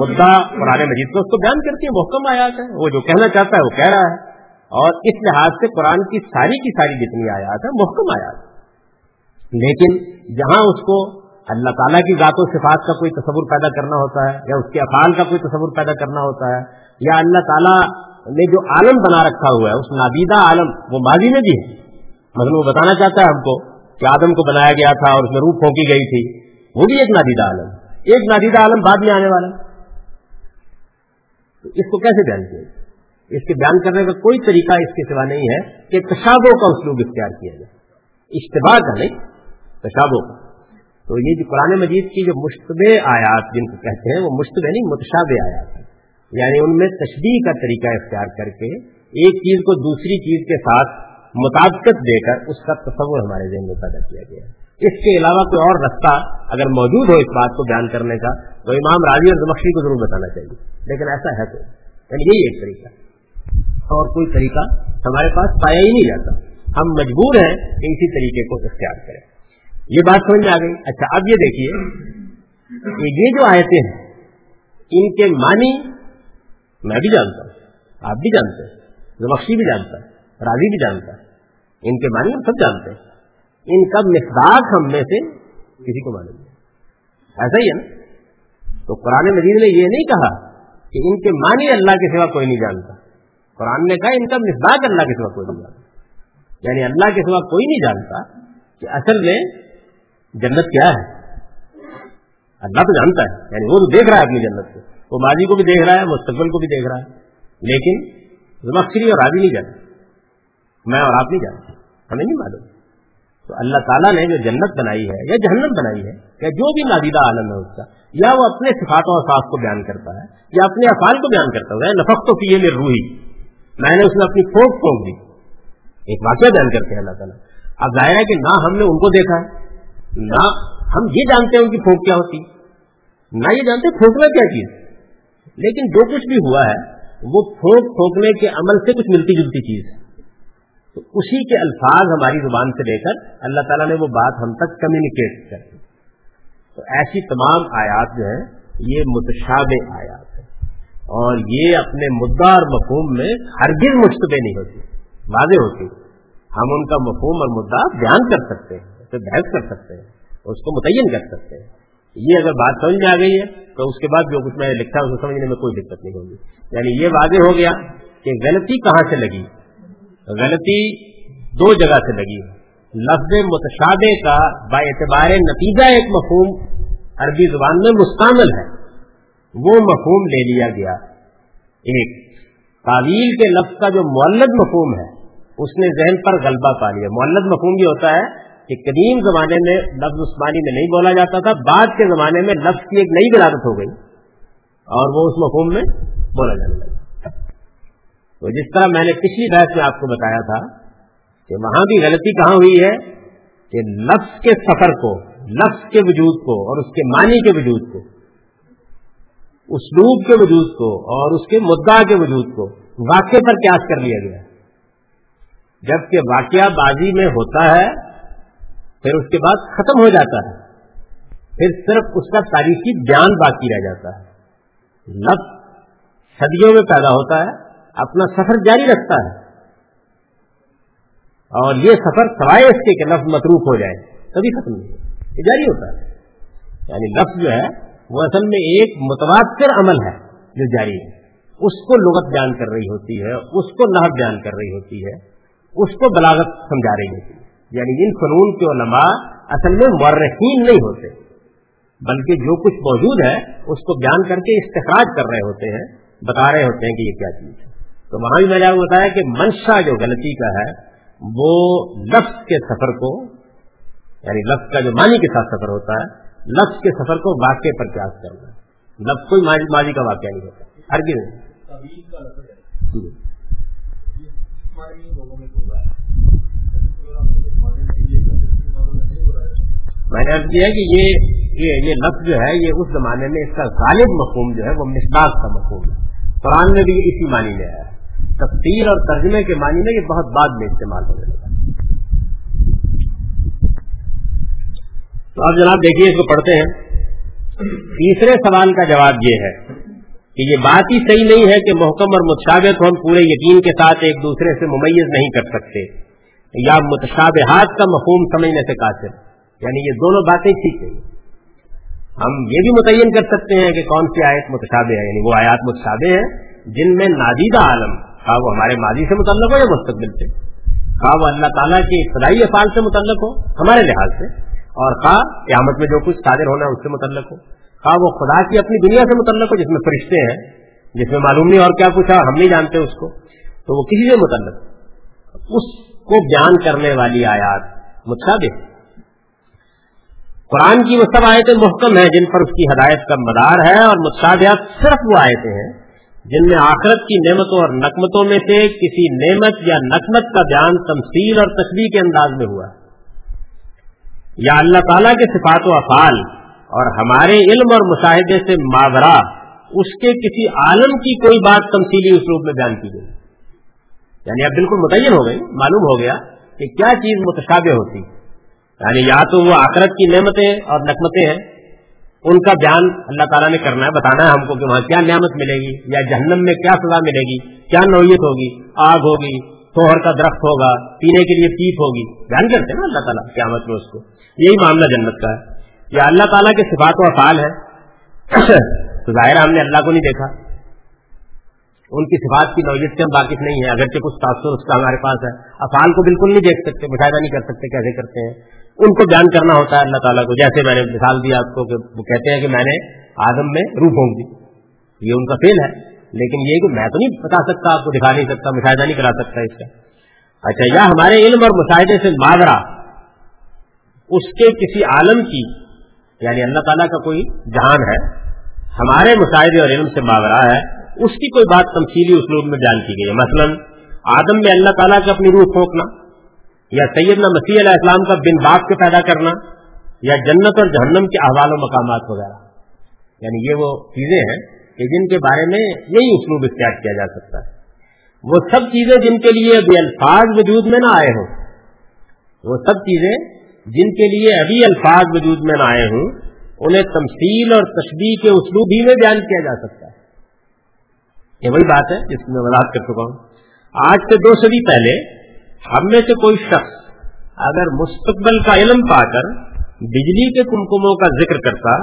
مدعا قرآن مجید کو اس کو بیان کرتی ہیں، محکم آیات ہے، وہ جو کہنا چاہتا ہے وہ کہہ رہا ہے، اور اس لحاظ سے قرآن کی ساری جتنی آیات ہیں محکم آیات. لیکن جہاں اس کو اللہ تعالیٰ کی ذات و صفات کا کوئی تصور پیدا کرنا ہوتا ہے، یا اس کے افعال کا کوئی تصور پیدا کرنا ہوتا ہے، یا اللہ تعالیٰ نے جو عالم بنا رکھا ہوا ہے اس نادیدہ عالم، وہ ماضی میں بھی ہے، مگر وہ بتانا چاہتا ہے ہم کو کہ آدم کو بنایا گیا تھا اور اس میں روح پھونکی گئی تھی، وہ بھی ایک نادیدہ عالم، بعد میں آنے والا. تو اس کو کیسے بیان کیا جائے؟ اس کے بیان کرنے کا کوئی طریقہ اس کے سوا نہیں ہے کہ تشابہ کا اسلوب اختیار کیا جائے، اشتباہ کا نہیں، تشابہ کا. تو یہ جو قرآن مجید کی جو مشتبہ آیات جن کو کہتے ہیں وہ مشتبہ نہیں متشابہ آیات ہیں، یعنی ان میں تشبیہ کا طریقہ اختیار کر کے ایک چیز کو دوسری چیز کے ساتھ مطابقت دے کر اس کا تصور ہمارے ذہن میں پیدا کیا گیا ہے۔ اس کے علاوہ کوئی اور رستہ اگر موجود ہو اس بات کو بیان کرنے کا تو امام راضی اور زمخشری کو ضرور بتانا چاہیے، لیکن ایسا ہے تو یعنی یہی ایک طریقہ، اور کوئی طریقہ ہمارے پاس پایا ہی نہیں جاتا، ہم مجبور ہیں کہ اسی طریقے کو اختیار کریں۔ یہ بات سمجھ میں آ گئی۔ اچھا اب یہ دیکھیے کہ یہ جو آیتیں ہیں ان کے معنی میں بھی جانتا ہوں، آپ بھی جانتے ہیں، زمخشری بھی جانتا ہے، راضی بھی جانتا ہے، ان کے معنی ہم سب جانتے ہیں، ان کا مصداق ہم میں سے کسی کو معلوم نہیں، ایسا ہی ہے نا؟ تو قرآن مجید نے یہ نہیں کہا کہ ان کے معنی اللہ کے سوا کوئی نہیں جانتا، قرآن نے کہا ان کا مصداق اللہ کے سوا کوئی نہیں جانتا، یعنی اللہ کے سوا کوئی نہیں جانتا کہ اصل میں جنت کیا ہے، اللہ تو جانتا ہے، یعنی وہ تو دیکھ رہا ہے اپنی جنت کو، وہ ماضی کو بھی دیکھ رہا ہے، مستقبل کو بھی دیکھ رہا ہے، لیکن زمخشری اور راضی نہیں جانتے، میں اور آپ نہیں جانتے، ہمیں نہیں معلوم۔ تو اللہ تعالیٰ نے جو جنت بنائی ہے یا جہنم بنائی ہے یا جو بھی نادیدہ عالم ہے اس کا، یا وہ اپنے صفات و اصاف کو بیان کرتا ہے یا اپنے افعال کو بیان کرتا ہے، نفخت فیہ من روحی، میں نے اس میں اپنی پھونک پھونک دی، ایک واقعہ بیان کرتے ہیں اللہ تعالیٰ۔ اب ظاہر ہے کہ نہ ہم نے ان کو دیکھا ہے، نہ ہم یہ جانتے ہیں ان کی پھونک کیا ہوتی، نہ یہ جانتے پھونکنا کیا چیز، لیکن جو کچھ بھی ہوا ہے وہ پھونک پھونکنے کے عمل سے کچھ ملتی جلتی چیز ہے، تو اسی کے الفاظ ہماری زبان سے لے کر اللہ تعالیٰ نے وہ بات ہم تک کمیونیکیٹ کر دی۔ تو ایسی تمام آیات جو ہیں یہ متشابہ آیات ہیں، اور یہ اپنے مدعا اور مفہوم میں ہرگز مشتبہ نہیں ہوتی، واضح ہوتی، ہم ان کا مفہوم اور مدعا بیان کر سکتے ہیں، اسے بحث کر سکتے ہیں، اس کو متعین کر سکتے ہیں۔ یہ اگر بات سمجھ میں آ گئی ہے تو اس کے بعد جو کچھ میں لکھا اسے سمجھنے میں کوئی دقت نہیں ہوگی، یعنی یہ واضح ہو گیا کہ غلطی کہاں سے لگی، غلطی دو جگہ سے لگی، لفظ متشابہ کا با اعتبار نتیجہ ایک مفہوم عربی زبان میں مستعمل ہے، وہ مفہوم لے لیا گیا، ایک تعویل کے لفظ کا جو مولد مفہوم ہے اس نے ذہن پر غلبہ پا لیا۔ مولد مفہوم یہ ہوتا ہے کہ قدیم زمانے میں لفظ عثمانی میں نہیں بولا جاتا تھا، بعد کے زمانے میں لفظ کی ایک نئی ولادت ہو گئی اور وہ اس مفہوم میں بولا جانے لگا۔ تو جس طرح میں نے پچھلی بحث میں آپ کو بتایا تھا کہ وہاں بھی غلطی کہاں ہوئی ہے کہ لفظ کے سفر کو، لفظ کے وجود کو اور اس کے معنی کے وجود کو، اسلوب کے وجود کو اور اس کے مدعا کے وجود کو واقعے پر قیاس کر لیا گیا، جبکہ واقعہ بازی میں ہوتا ہے پھر اس کے بعد ختم ہو جاتا ہے، پھر صرف اس کا تاریخی بیان باقی رہ جاتا ہے۔ لفظ صدیوں میں پیدا ہوتا ہے، اپنا سفر جاری رکھتا ہے، اور یہ سفر سوائے اس کے کہ لفظ متروک ہو جائے کبھی ختم نہیں ہوتا، یہ جاری ہوتا ہے، یعنی لفظ جو ہے وہ اصل میں ایک متواتر عمل ہے جو جاری ہے، اس کو لغت بیان کر رہی ہوتی ہے، اس کو نحو بیان کر رہی ہوتی ہے، اس کو بلاغت سمجھا رہی ہوتی ہے، یعنی ان فنون کے علماء اصل میں مورخین نہیں ہوتے، بلکہ جو کچھ موجود ہے اس کو بیان کر کے استخراج کر رہے ہوتے ہیں، بتا رہے ہوتے ہیں کہ یہ کیا چیز ہے۔ تو وہاں بھی میں نے بتایا کہ منشا جو غلطی کا ہے وہ لفظ کے سفر کو، یعنی لفظ کا جو معنی کے ساتھ سفر ہوتا ہے، لفظ کے سفر کو واقعے پر قیاس کرنا، لفظ کوئی ماضی کا واقعہ نہیں ہوتا، ہرگز۔ میں نے عرض کیا کہ یہ لفظ جو ہے یہ اس زمانے میں اس کا غالب مفہوم جو ہے وہ مصداق کا مفہوم ہے، قرآن میں بھی اسی معنی میں آیا ہے، تفسیر اور ترجمے کے معنی میں یہ بہت بعد میں استعمال ہونے لگا۔ تو آپ جناب دیکھیے اس کو پڑھتے ہیں۔ تیسرے سوال کا جواب یہ ہے کہ یہ بات ہی صحیح نہیں ہے کہ محکم اور متشابہ کو ہم پورے یقین کے ساتھ ایک دوسرے سے ممیز نہیں کر سکتے یا متشابہات کا مفہوم سمجھنے سے قاصر، یعنی یہ دونوں باتیں ٹھیک ہیں، ہم یہ بھی متعین کر سکتے ہیں کہ کون سی آیت متشابہ ہے، یعنی وہ آیات متشابہ ہیں جن میں نادیدہ عالم، خواہ وہ ہمارے ماضی سے متعلق ہو یا مستقبل سے، خواہ وہ اللہ تعالیٰ کے ابتدائی افعال سے متعلق ہو ہمارے لحاظ سے، اور خواہ قیامت میں جو کچھ صادر ہونا ہے اس سے متعلق ہو، خواہ وہ خدا کی اپنی دنیا سے متعلق ہو جس میں فرشتے ہیں، جس میں معلوم نہیں اور کیا کچھ ہے ہم نہیں جانتے اس کو، تو وہ کسی سے متعلق، اس کو بیان کرنے والی آیات متشابہ۔ قرآن کی وہ سب آیتیں محکم ہیں جن پر اس کی ہدایت کا مدار ہے، اور متشابہات صرف وہ آیتیں ہیں جن میں آخرت کی نعمتوں اور نقمتوں میں سے کسی نعمت یا نقمت کا بیان تمثیل اور تشبیہ کے انداز میں ہوا ہے، یا اللہ تعالیٰ کے صفات و افعال اور ہمارے علم اور مشاہدے سے ماورا اس کے کسی عالم کی کوئی بات تمثیلی اسلوب میں بیان کی گئی۔ یعنی اب بالکل متعین ہو گئی، معلوم ہو گیا کہ کیا چیز متشابہ ہوتی، یعنی یا تو وہ آخرت کی نعمتیں اور نقمتیں ہیں، ان کا بیان اللہ تعالیٰ نے کرنا ہے، بتانا ہے ہم کو کہ وہاں کیا نعمت ملے گی، یا جہنم میں کیا سزا ملے گی، کیا نوعیت ہوگی، آگ ہوگی، توہر کا درخت ہوگا، پینے کے لیے پیپ ہوگی، بیان کرتے ہیں نا اللہ تعالیٰ قیامت میں اس کو۔ یہی معاملہ جنت کا ہے، یا اللہ تعالیٰ کے صفات و افعال ہے، تو ظاہر ہم نے اللہ کو نہیں دیکھا، ان کی صفات کی نوعیت سے ہم واقف نہیں ہیں، اگرچہ کچھ تاثر اس کا ہمارے پاس ہے، افعال کو بالکل نہیں دیکھ سکتے، مشاہدہ نہیں کر سکتے کیسے کرتے ہیں، ان کو بیان کرنا ہوتا ہے اللہ تعالیٰ کو۔ جیسے میں نے مثال دی آپ کو کہ وہ کہتے ہیں کہ میں نے آدم میں روح پھونک دی، یہ ان کا فعل ہے، لیکن یہ کہ میں تو نہیں بتا سکتا آپ کو، دکھا نہیں سکتا، مشاہدہ نہیں کرا سکتا اس کا۔ اچھا، یا ہمارے علم اور مشاہدے سے ماورا اس کے کسی عالم کی، یعنی اللہ تعالیٰ کا کوئی جہان ہے ہمارے مشاہدے اور علم سے ماورا ہے، اس کی کوئی بات تمثیلی اسلوب میں بیان کی گئی ہے۔ مثلاً آدم میں اللہ تعالیٰ کا اپنی روح پھونکنا، یا سیدنا مسیح علیہ السلام کا بن باپ کے پیدا کرنا، یا جنت اور جہنم کے احوال و مقامات وغیرہ، یعنی یہ وہ چیزیں ہیں کہ جن کے بارے میں یہی اسلوب اختیار کیا جا سکتا ہے۔ وہ سب چیزیں جن کے لیے ابھی الفاظ وجود میں نہ آئے ہوں، وہ سب چیزیں جن کے لیے ابھی الفاظ وجود میں نہ آئے ہوں، انہیں تمثیل اور تشبیہ کے اسلوب ہی میں بیان کیا جا سکتا ہے۔ یہ وہی بات ہے جس میں وضاحت کر چکا ہوں۔ آج سے 2 صدی پہلے ہم میں سے کوئی شخص اگر مستقبل کا علم پا کر بجلی کے کمکموں کا ذکر کرتا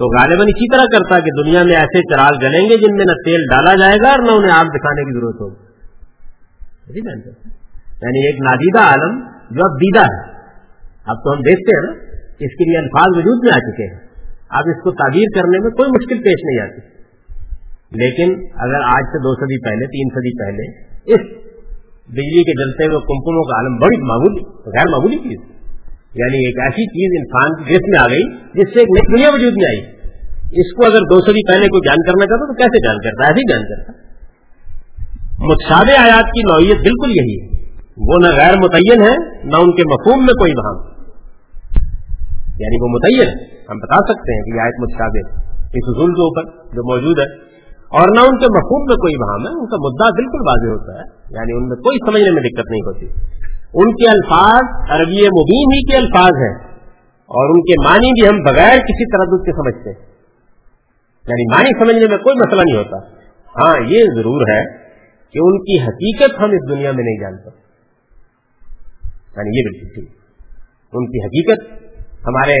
تو غالباً اسی طرح کرتا کہ دنیا میں ایسے چراغ جلیں گے جن میں نہ تیل ڈالا جائے گا اور نہ انہیں آگ دکھانے کی ضرورت ہوگی۔ یعنی ایک نادیدہ عالم جو اب دیدہ ہے، اب تو ہم دیکھتے ہیں نا، اس کے لیے الفاظ وجود میں آ چکے ہیں، اب اس کو تعبیر کرنے میں کوئی مشکل پیش نہیں آتی۔ لیکن اگر آج سے 2 صدی پہلے، 3 صدی پہلے اس بجلی کے جلتے ہوئے کمکموں کا عالم بڑی معمولی، غیر معمولی چیز، یعنی ایک ایسی چیز انسان کی گرفت میں آ گئی جس سے ایک نئی دنیا وجود میں آئی۔ اس کو اگر 2 صدی پہلے کوئی بیان کرنا چاہتا تو کیسے بیان کرتا؟ ایسے ہی بیان کرتا۔ متشابہ آیات کی نوعیت بالکل یہی ہے، وہ نہ غیر متعین ہے نہ ان کے مفہوم میں کوئی بہام، یعنی وہ متعین ہے، ہم بتا سکتے ہیں کہ یہ آیت متشابہ اس اصول کے اوپر جو موجود ہے، اور نہ ان کے مفہوم میں کوئی بہام ہے، ان کا مدعا بالکل واضح ہوتا ہے، یعنی ان میں کوئی سمجھنے میں دقت نہیں ہوتی۔ ان کے الفاظ عربی مبین ہی کے الفاظ ہیں، اور ان کے معنی بھی ہم بغیر کسی تردد کے سمجھتے ہیں، یعنی معنی سمجھنے میں کوئی مسئلہ نہیں ہوتا۔ ہاں، یہ ضرور ہے کہ ان کی حقیقت ہم اس دنیا میں نہیں جانتے، یعنی یہ بالکل ٹھیک، ان کی حقیقت ہمارے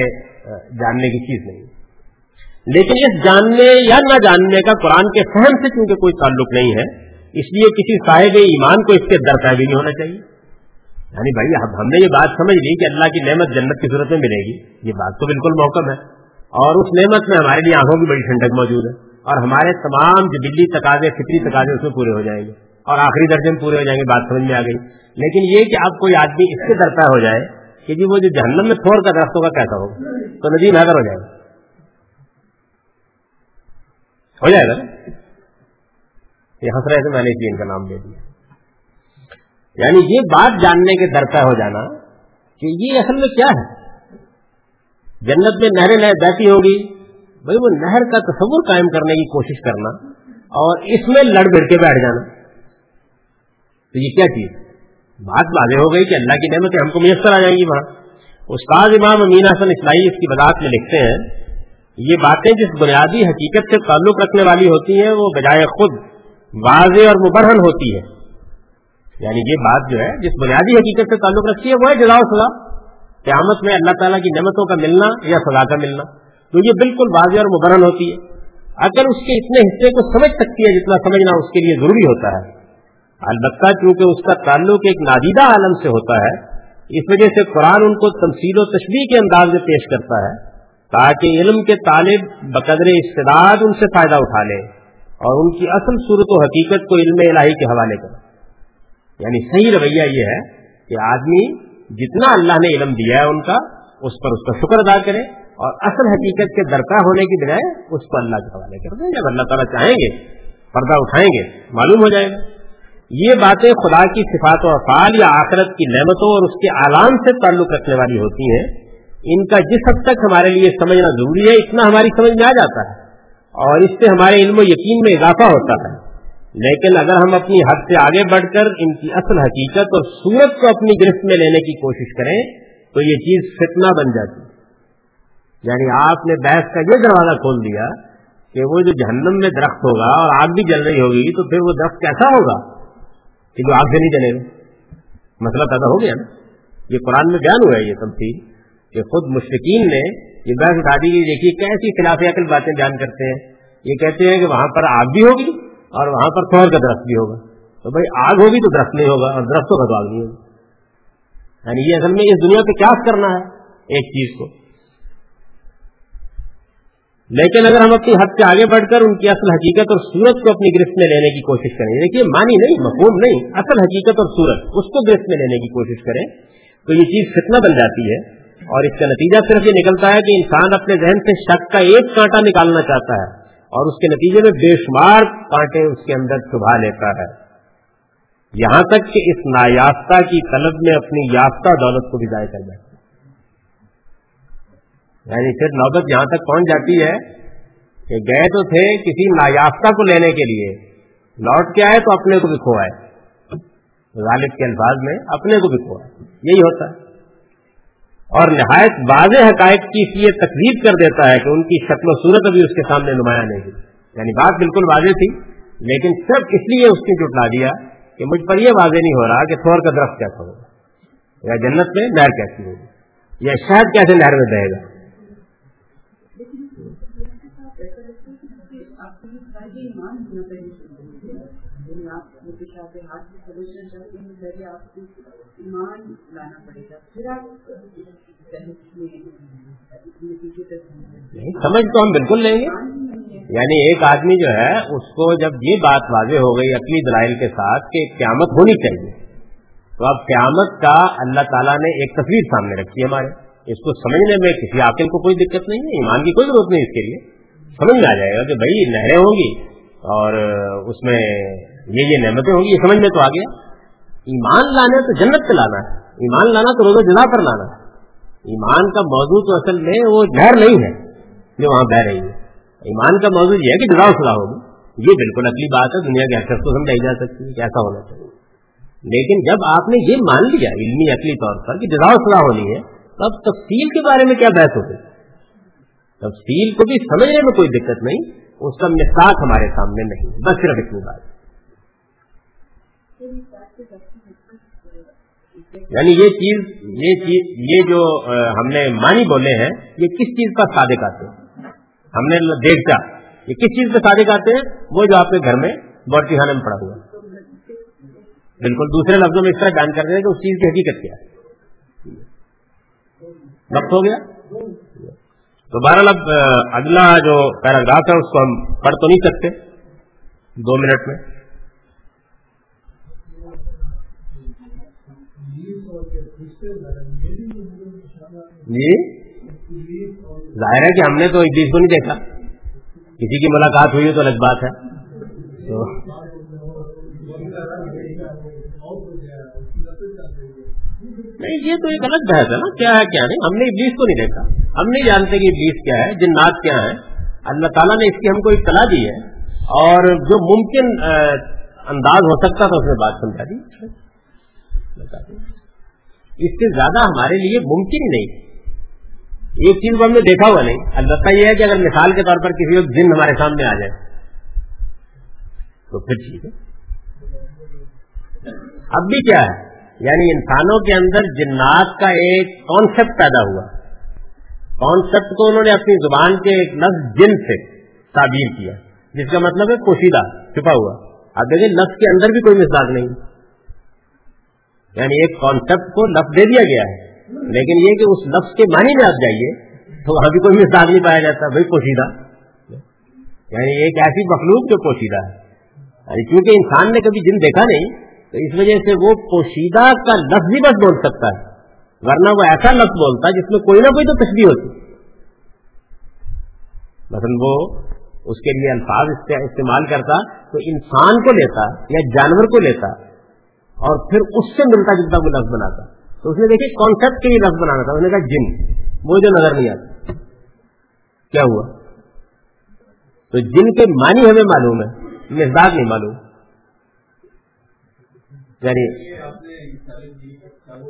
جاننے کی چیز نہیں ہے۔ لیکن اس جاننے یا نہ جاننے کا قرآن کے فہم سے کیونکہ کوئی تعلق نہیں ہے، اس لیے کسی صاحب ایمان کو اس کے درپے بھی نہیں ہونا چاہیے۔ یعنی بھائی، ہم نے یہ بات سمجھ لی کہ اللہ کی نعمت جنت کی صورت میں ملے گی، یہ بات تو بالکل محکم ہے، اور اس نعمت میں ہمارے لیے آنکھوں کی بڑی ٹھنڈک موجود ہے، اور ہمارے تمام جبلی تقاضے، فطری تقاضے اس میں پورے ہو جائیں گے، اور آخری درجے میں پورے ہو جائیں گے، بات سمجھ میں آ گئی۔ لیکن یہ کہ آپ کوئی آدمی اس سے درپے ہو جائے کہ جی وہ جو جہنم میں تھوڑ کا درخت ہوگا کیسا ہوگا، تو ندیم حیدر ہو جائے گا، ہو جائے گا نا، یہ ہنس رہے تھے، میں نے اس لیے ان کا نام دے دیا۔ یعنی یہ بات جاننے کے درپے ہو جانا کہ یہ اصل میں کیا ہے، جنت میں نہریں بہتی ہوگی، بھائی وہ نہر کا تصور قائم کرنے کی کوشش کرنا اور اس میں لڑ بھڑ کے بیٹھ جانا، تو یہ کیا چیز؟ بات واضح ہو گئی کہ اللہ کی نعمتیں ہم کو میسر آ جائیں گی وہاں۔ استاد امام امین حسن اسلائی اس کی وضاحت میں لکھتے ہیں، یہ باتیں جس بنیادی حقیقت سے تعلق رکھنے والی ہوتی ہیں وہ بجائے خود واضح اور مبرہن ہوتی ہے، یعنی یہ بات جو ہے جس بنیادی حقیقت سے تعلق رکھتی ہے وہ ہے جزا و سزا، قیامت میں اللہ تعالیٰ کی نعمتوں کا ملنا یا سزا کا ملنا، تو یہ بالکل واضح اور مبرہن ہوتی ہے۔ اگر اس کے اتنے حصے کو سمجھ سکتی ہے جتنا سمجھنا اس کے لیے ضروری ہوتا ہے، البتہ چونکہ اس کا تعلق ایک نادیدہ عالم سے ہوتا ہے، اس وجہ سے قرآن ان کو تمثیل و تشبیہ کے انداز میں پیش کرتا ہے تاکہ علم کے طالب بقدر استعداد ان سے فائدہ اٹھا لے اور ان کی اصل صورت و حقیقت کو علم الہی کے حوالے کرے۔ یعنی صحیح رویہ یہ ہے کہ آدمی جتنا اللہ نے علم دیا ہے ان کا اس پر اس کا شکر ادا کریں اور اصل حقیقت کے درکا ہونے کی بجائے اس کو اللہ کے حوالے کر دیں. جب اللہ تعالیٰ چاہیں گے پردہ اٹھائیں گے معلوم ہو جائے گا. یہ باتیں خدا کی صفات و افعال یا آخرت کی نعمتوں اور اس کے اعلان سے تعلق رکھنے والی ہوتی ہیں. ان کا جس حد تک ہمارے لیے سمجھنا ضروری ہے اتنا ہماری سمجھ میں آ جاتا ہے اور اس سے ہمارے علم و یقین میں اضافہ ہوتا ہے. لیکن اگر ہم اپنی حد سے آگے بڑھ کر ان کی اصل حقیقت اور صورت کو اپنی گرفت میں لینے کی کوشش کریں تو یہ چیز فتنہ بن جاتی ہے. یعنی آپ نے بحث کا یہ دروازہ کھول دیا کہ وہ جو جہنم میں درخت ہوگا اور آگ بھی جل رہی ہوگی تو پھر وہ درخت کیسا ہوگا کہ جو آگ سے نہیں جلے گا. مسئلہ پیدا ہو گیا نا. یہ قرآن میں بیان ہوا ہے یہ تمثیل کہ خود مشرکین نے یہ بحث اٹھا دی. دیکھیے کیسی خلاف عقل باتیں بیان کرتے ہیں. یہ کہتے ہیں کہ وہاں پر آگ بھی ہوگی اور وہاں پر تھوڑ کا درخت بھی ہوگا. تو بھائی آگ ہوگی تو درخت نہیں ہوگا اور درختوں کا تو آگ نہیں ہوگا. یعنی یہ اصل میں اس دنیا پہ قیاس کرنا ہے ایک چیز کو. لیکن اگر ہم اپنی حد سے آگے بڑھ کر ان کی اصل حقیقت اور صورت کو اپنی گرفت میں لینے کی کوشش کریں, دیکھیے معنی نہیں مفہوم نہیں اصل حقیقت اور صورت اس کو گرفت میں لینے کی کوشش کریں تو یہ چیز فتنہ بن جاتی ہے. اور اس کا نتیجہ صرف یہ نکلتا ہے کہ انسان اپنے ذہن سے شک کا ایک کانٹا نکالنا چاہتا ہے اور اس کے نتیجے میں بے شمار کانٹے اس کے اندر چبھا لیتا ہے, یہاں تک کہ اس نایافتہ کی طلب میں اپنی یافتہ دولت کو بھی ضائع کر دیتا ہے. یعنی پھر نوبت یہاں تک پہنچ جاتی ہے کہ گئے تو تھے کسی نایافتہ کو لینے کے لیے, لوٹ کے آئے تو اپنے کو بھی کھوائے. غالب کے الفاظ میں اپنے کو بھی کھوائے یہی ہوتا ہے. اور نہایت واضح حقائق کی اس لیے تکذیب کر دیتا ہے کہ ان کی شکل و صورت ابھی اس کے سامنے نمایاں نہیں ہوئی. یعنی بات بالکل واضح تھی لیکن صرف اس لیے اس نے جھٹلا دیا کہ مجھ پر یہ واضح نہیں ہو رہا کہ تھور کا درخت کیسا ہوگا یا جنت میں نہر کیسی ہوگی یا شہد کیسے نہر میں بہے گا. سمجھ تو ہم بالکل لیں گے. یعنی ایک آدمی جو ہے اس کو جب یہ بات واضح ہو گئی اپنی دلائل کے ساتھ کہ قیامت ہونی چاہیے تو اب قیامت کا اللہ تعالیٰ نے ایک تصویر سامنے رکھی ہمارے, اس کو سمجھنے میں کسی عاقل کو کوئی دقت نہیں ہے, ایمان کی کوئی ضرورت نہیں. اس کے لیے سمجھ میں آ جائے گا کہ بھائی نہریں ہوں گی اور اس میں یہ نعمتیں ہوں گی. یہ سمجھ میں تو آ گیا. ایمان لانا تو جنت پہ لانا ہے, ایمان لانا تو روز جزا پر لانا ہے. ایمان کا موضوع تو اصل میں وہ نہر نہیں ہے جو وہاں بہ رہی ہے. ایمان کا موضوع یہ ہے کہ جزا و سزا ہوگی. یہ بالکل اصلی بات ہے, دنیا کے اثر کو سمجھائی جا سکتی ہے کیسا ہونا چاہیے. لیکن جب آپ نے یہ مان لیا علمی عقلی طور پر کہ جزا و سزا ہونی ہے تو اب تفصیل کے بارے میں کیا بحث ہوگی. تفصیل کو بھی سمجھنے میں کوئی دقت نہیں, اس کا مثال ہمارے سامنے نہیں, بس صرف اتنی بات. یعنی یہ جو ہم نے معنی بولے ہیں یہ کس چیز پر صادق آتے ہیں, ہم نے دیکھا یہ کس چیز پر صادق آتے ہیں, وہ جو آپ کے گھر میں بورچی خانے میں پڑا ہوا ہے. بالکل دوسرے لفظوں میں اس طرح بیان کر رہے ہیں کہ اس چیز کی حقیقت کیا ہے. وقت ہو گیا تو بہرحال اگلا جو پیراگراف ہے اس کو ہم پڑھ تو نہیں سکتے 2 منٹ میں. جی ظاہر ہے کہ ہم نے تو ابلیس کو نہیں دیکھا, کسی کی ملاقات ہوئی تو الگ بات ہے. نہیں یہ تو ایک الگ بحث ہے نا, کیا ہے کیا نہیں. ہم نے ابلیس کو نہیں دیکھا, ہم نہیں جانتے کہ ابلیس کیا ہے, جنات کیا ہیں. اللہ تعالیٰ نے اس کی ہم کو اطلاع دی ہے اور جو ممکن انداز ہو سکتا تھا اس نے بات سمجھا دی. اس سے زیادہ ہمارے لیے ممکن نہیں, ایک چیز کو ہم نے دیکھا ہوا نہیں. البتہ یہ ہے کہ اگر مثال کے طور پر کسی وقت جن ہمارے سامنے آ جائے تو پھر ٹھیک ہے. اب بھی کیا ہے یعنی انسانوں کے اندر جنات کا ایک کانسیپٹ پیدا ہوا, کانسیپٹ کو انہوں نے اپنی زبان کے ایک لفظ جن سے تعبیر کیا جس کا مطلب ہے پوشیدہ چھپا ہوا. اب دیکھیں لفظ کے اندر بھی کوئی مزاج نہیں, یعنی ایک کانسیپٹ کو لفظ دے دیا گیا ہے لیکن یہ کہ اس لفظ کے معنی میں آپ جائیے تو وہاں بھی کوئی مزاج نہیں پایا جاتا. بھائی پوشیدہ یعنی ایک ایسی مخلوق جو پوشیدہ ہے, یعنی کیونکہ انسان نے کبھی جن دیکھا نہیں تو اس وجہ سے وہ پوشیدہ کا لفظ ہی بس بول سکتا ہے, ورنہ وہ ایسا لفظ بولتا جس میں کوئی نہ کوئی تو تشبیہ ہوتی. مثلا وہ اس کے لیے الفاظ استعمال کرتا تو انسان کو لیتا یا جانور کو لیتا اور پھر اس سے ملتا جلتا وہ لفظ بناتا. تو اس نے دیکھیے کانسیپٹ کے لیے لفظ بنانا تھا, اس نے کہا جن, وہ جو نظر نہیں آتا. کیا ہوا؟ تو جن کے معنی ہمیں معلوم ہے, مزداد نہیں معلوم. یعنی حروف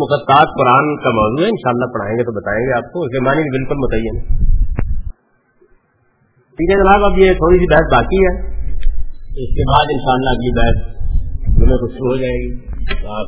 مقطعات قرآن کا موضوع ہے, انشاءاللہ پڑھائیں گے تو بتائیں گے آپ کو اس کے معنی بالکل متعین. ٹھیک ہے جناب, اب یہ تھوڑی سی بحث باقی ہے, اس کے بعد انشاءاللہ اگلی بحث میں کچھ ہو جائے گی.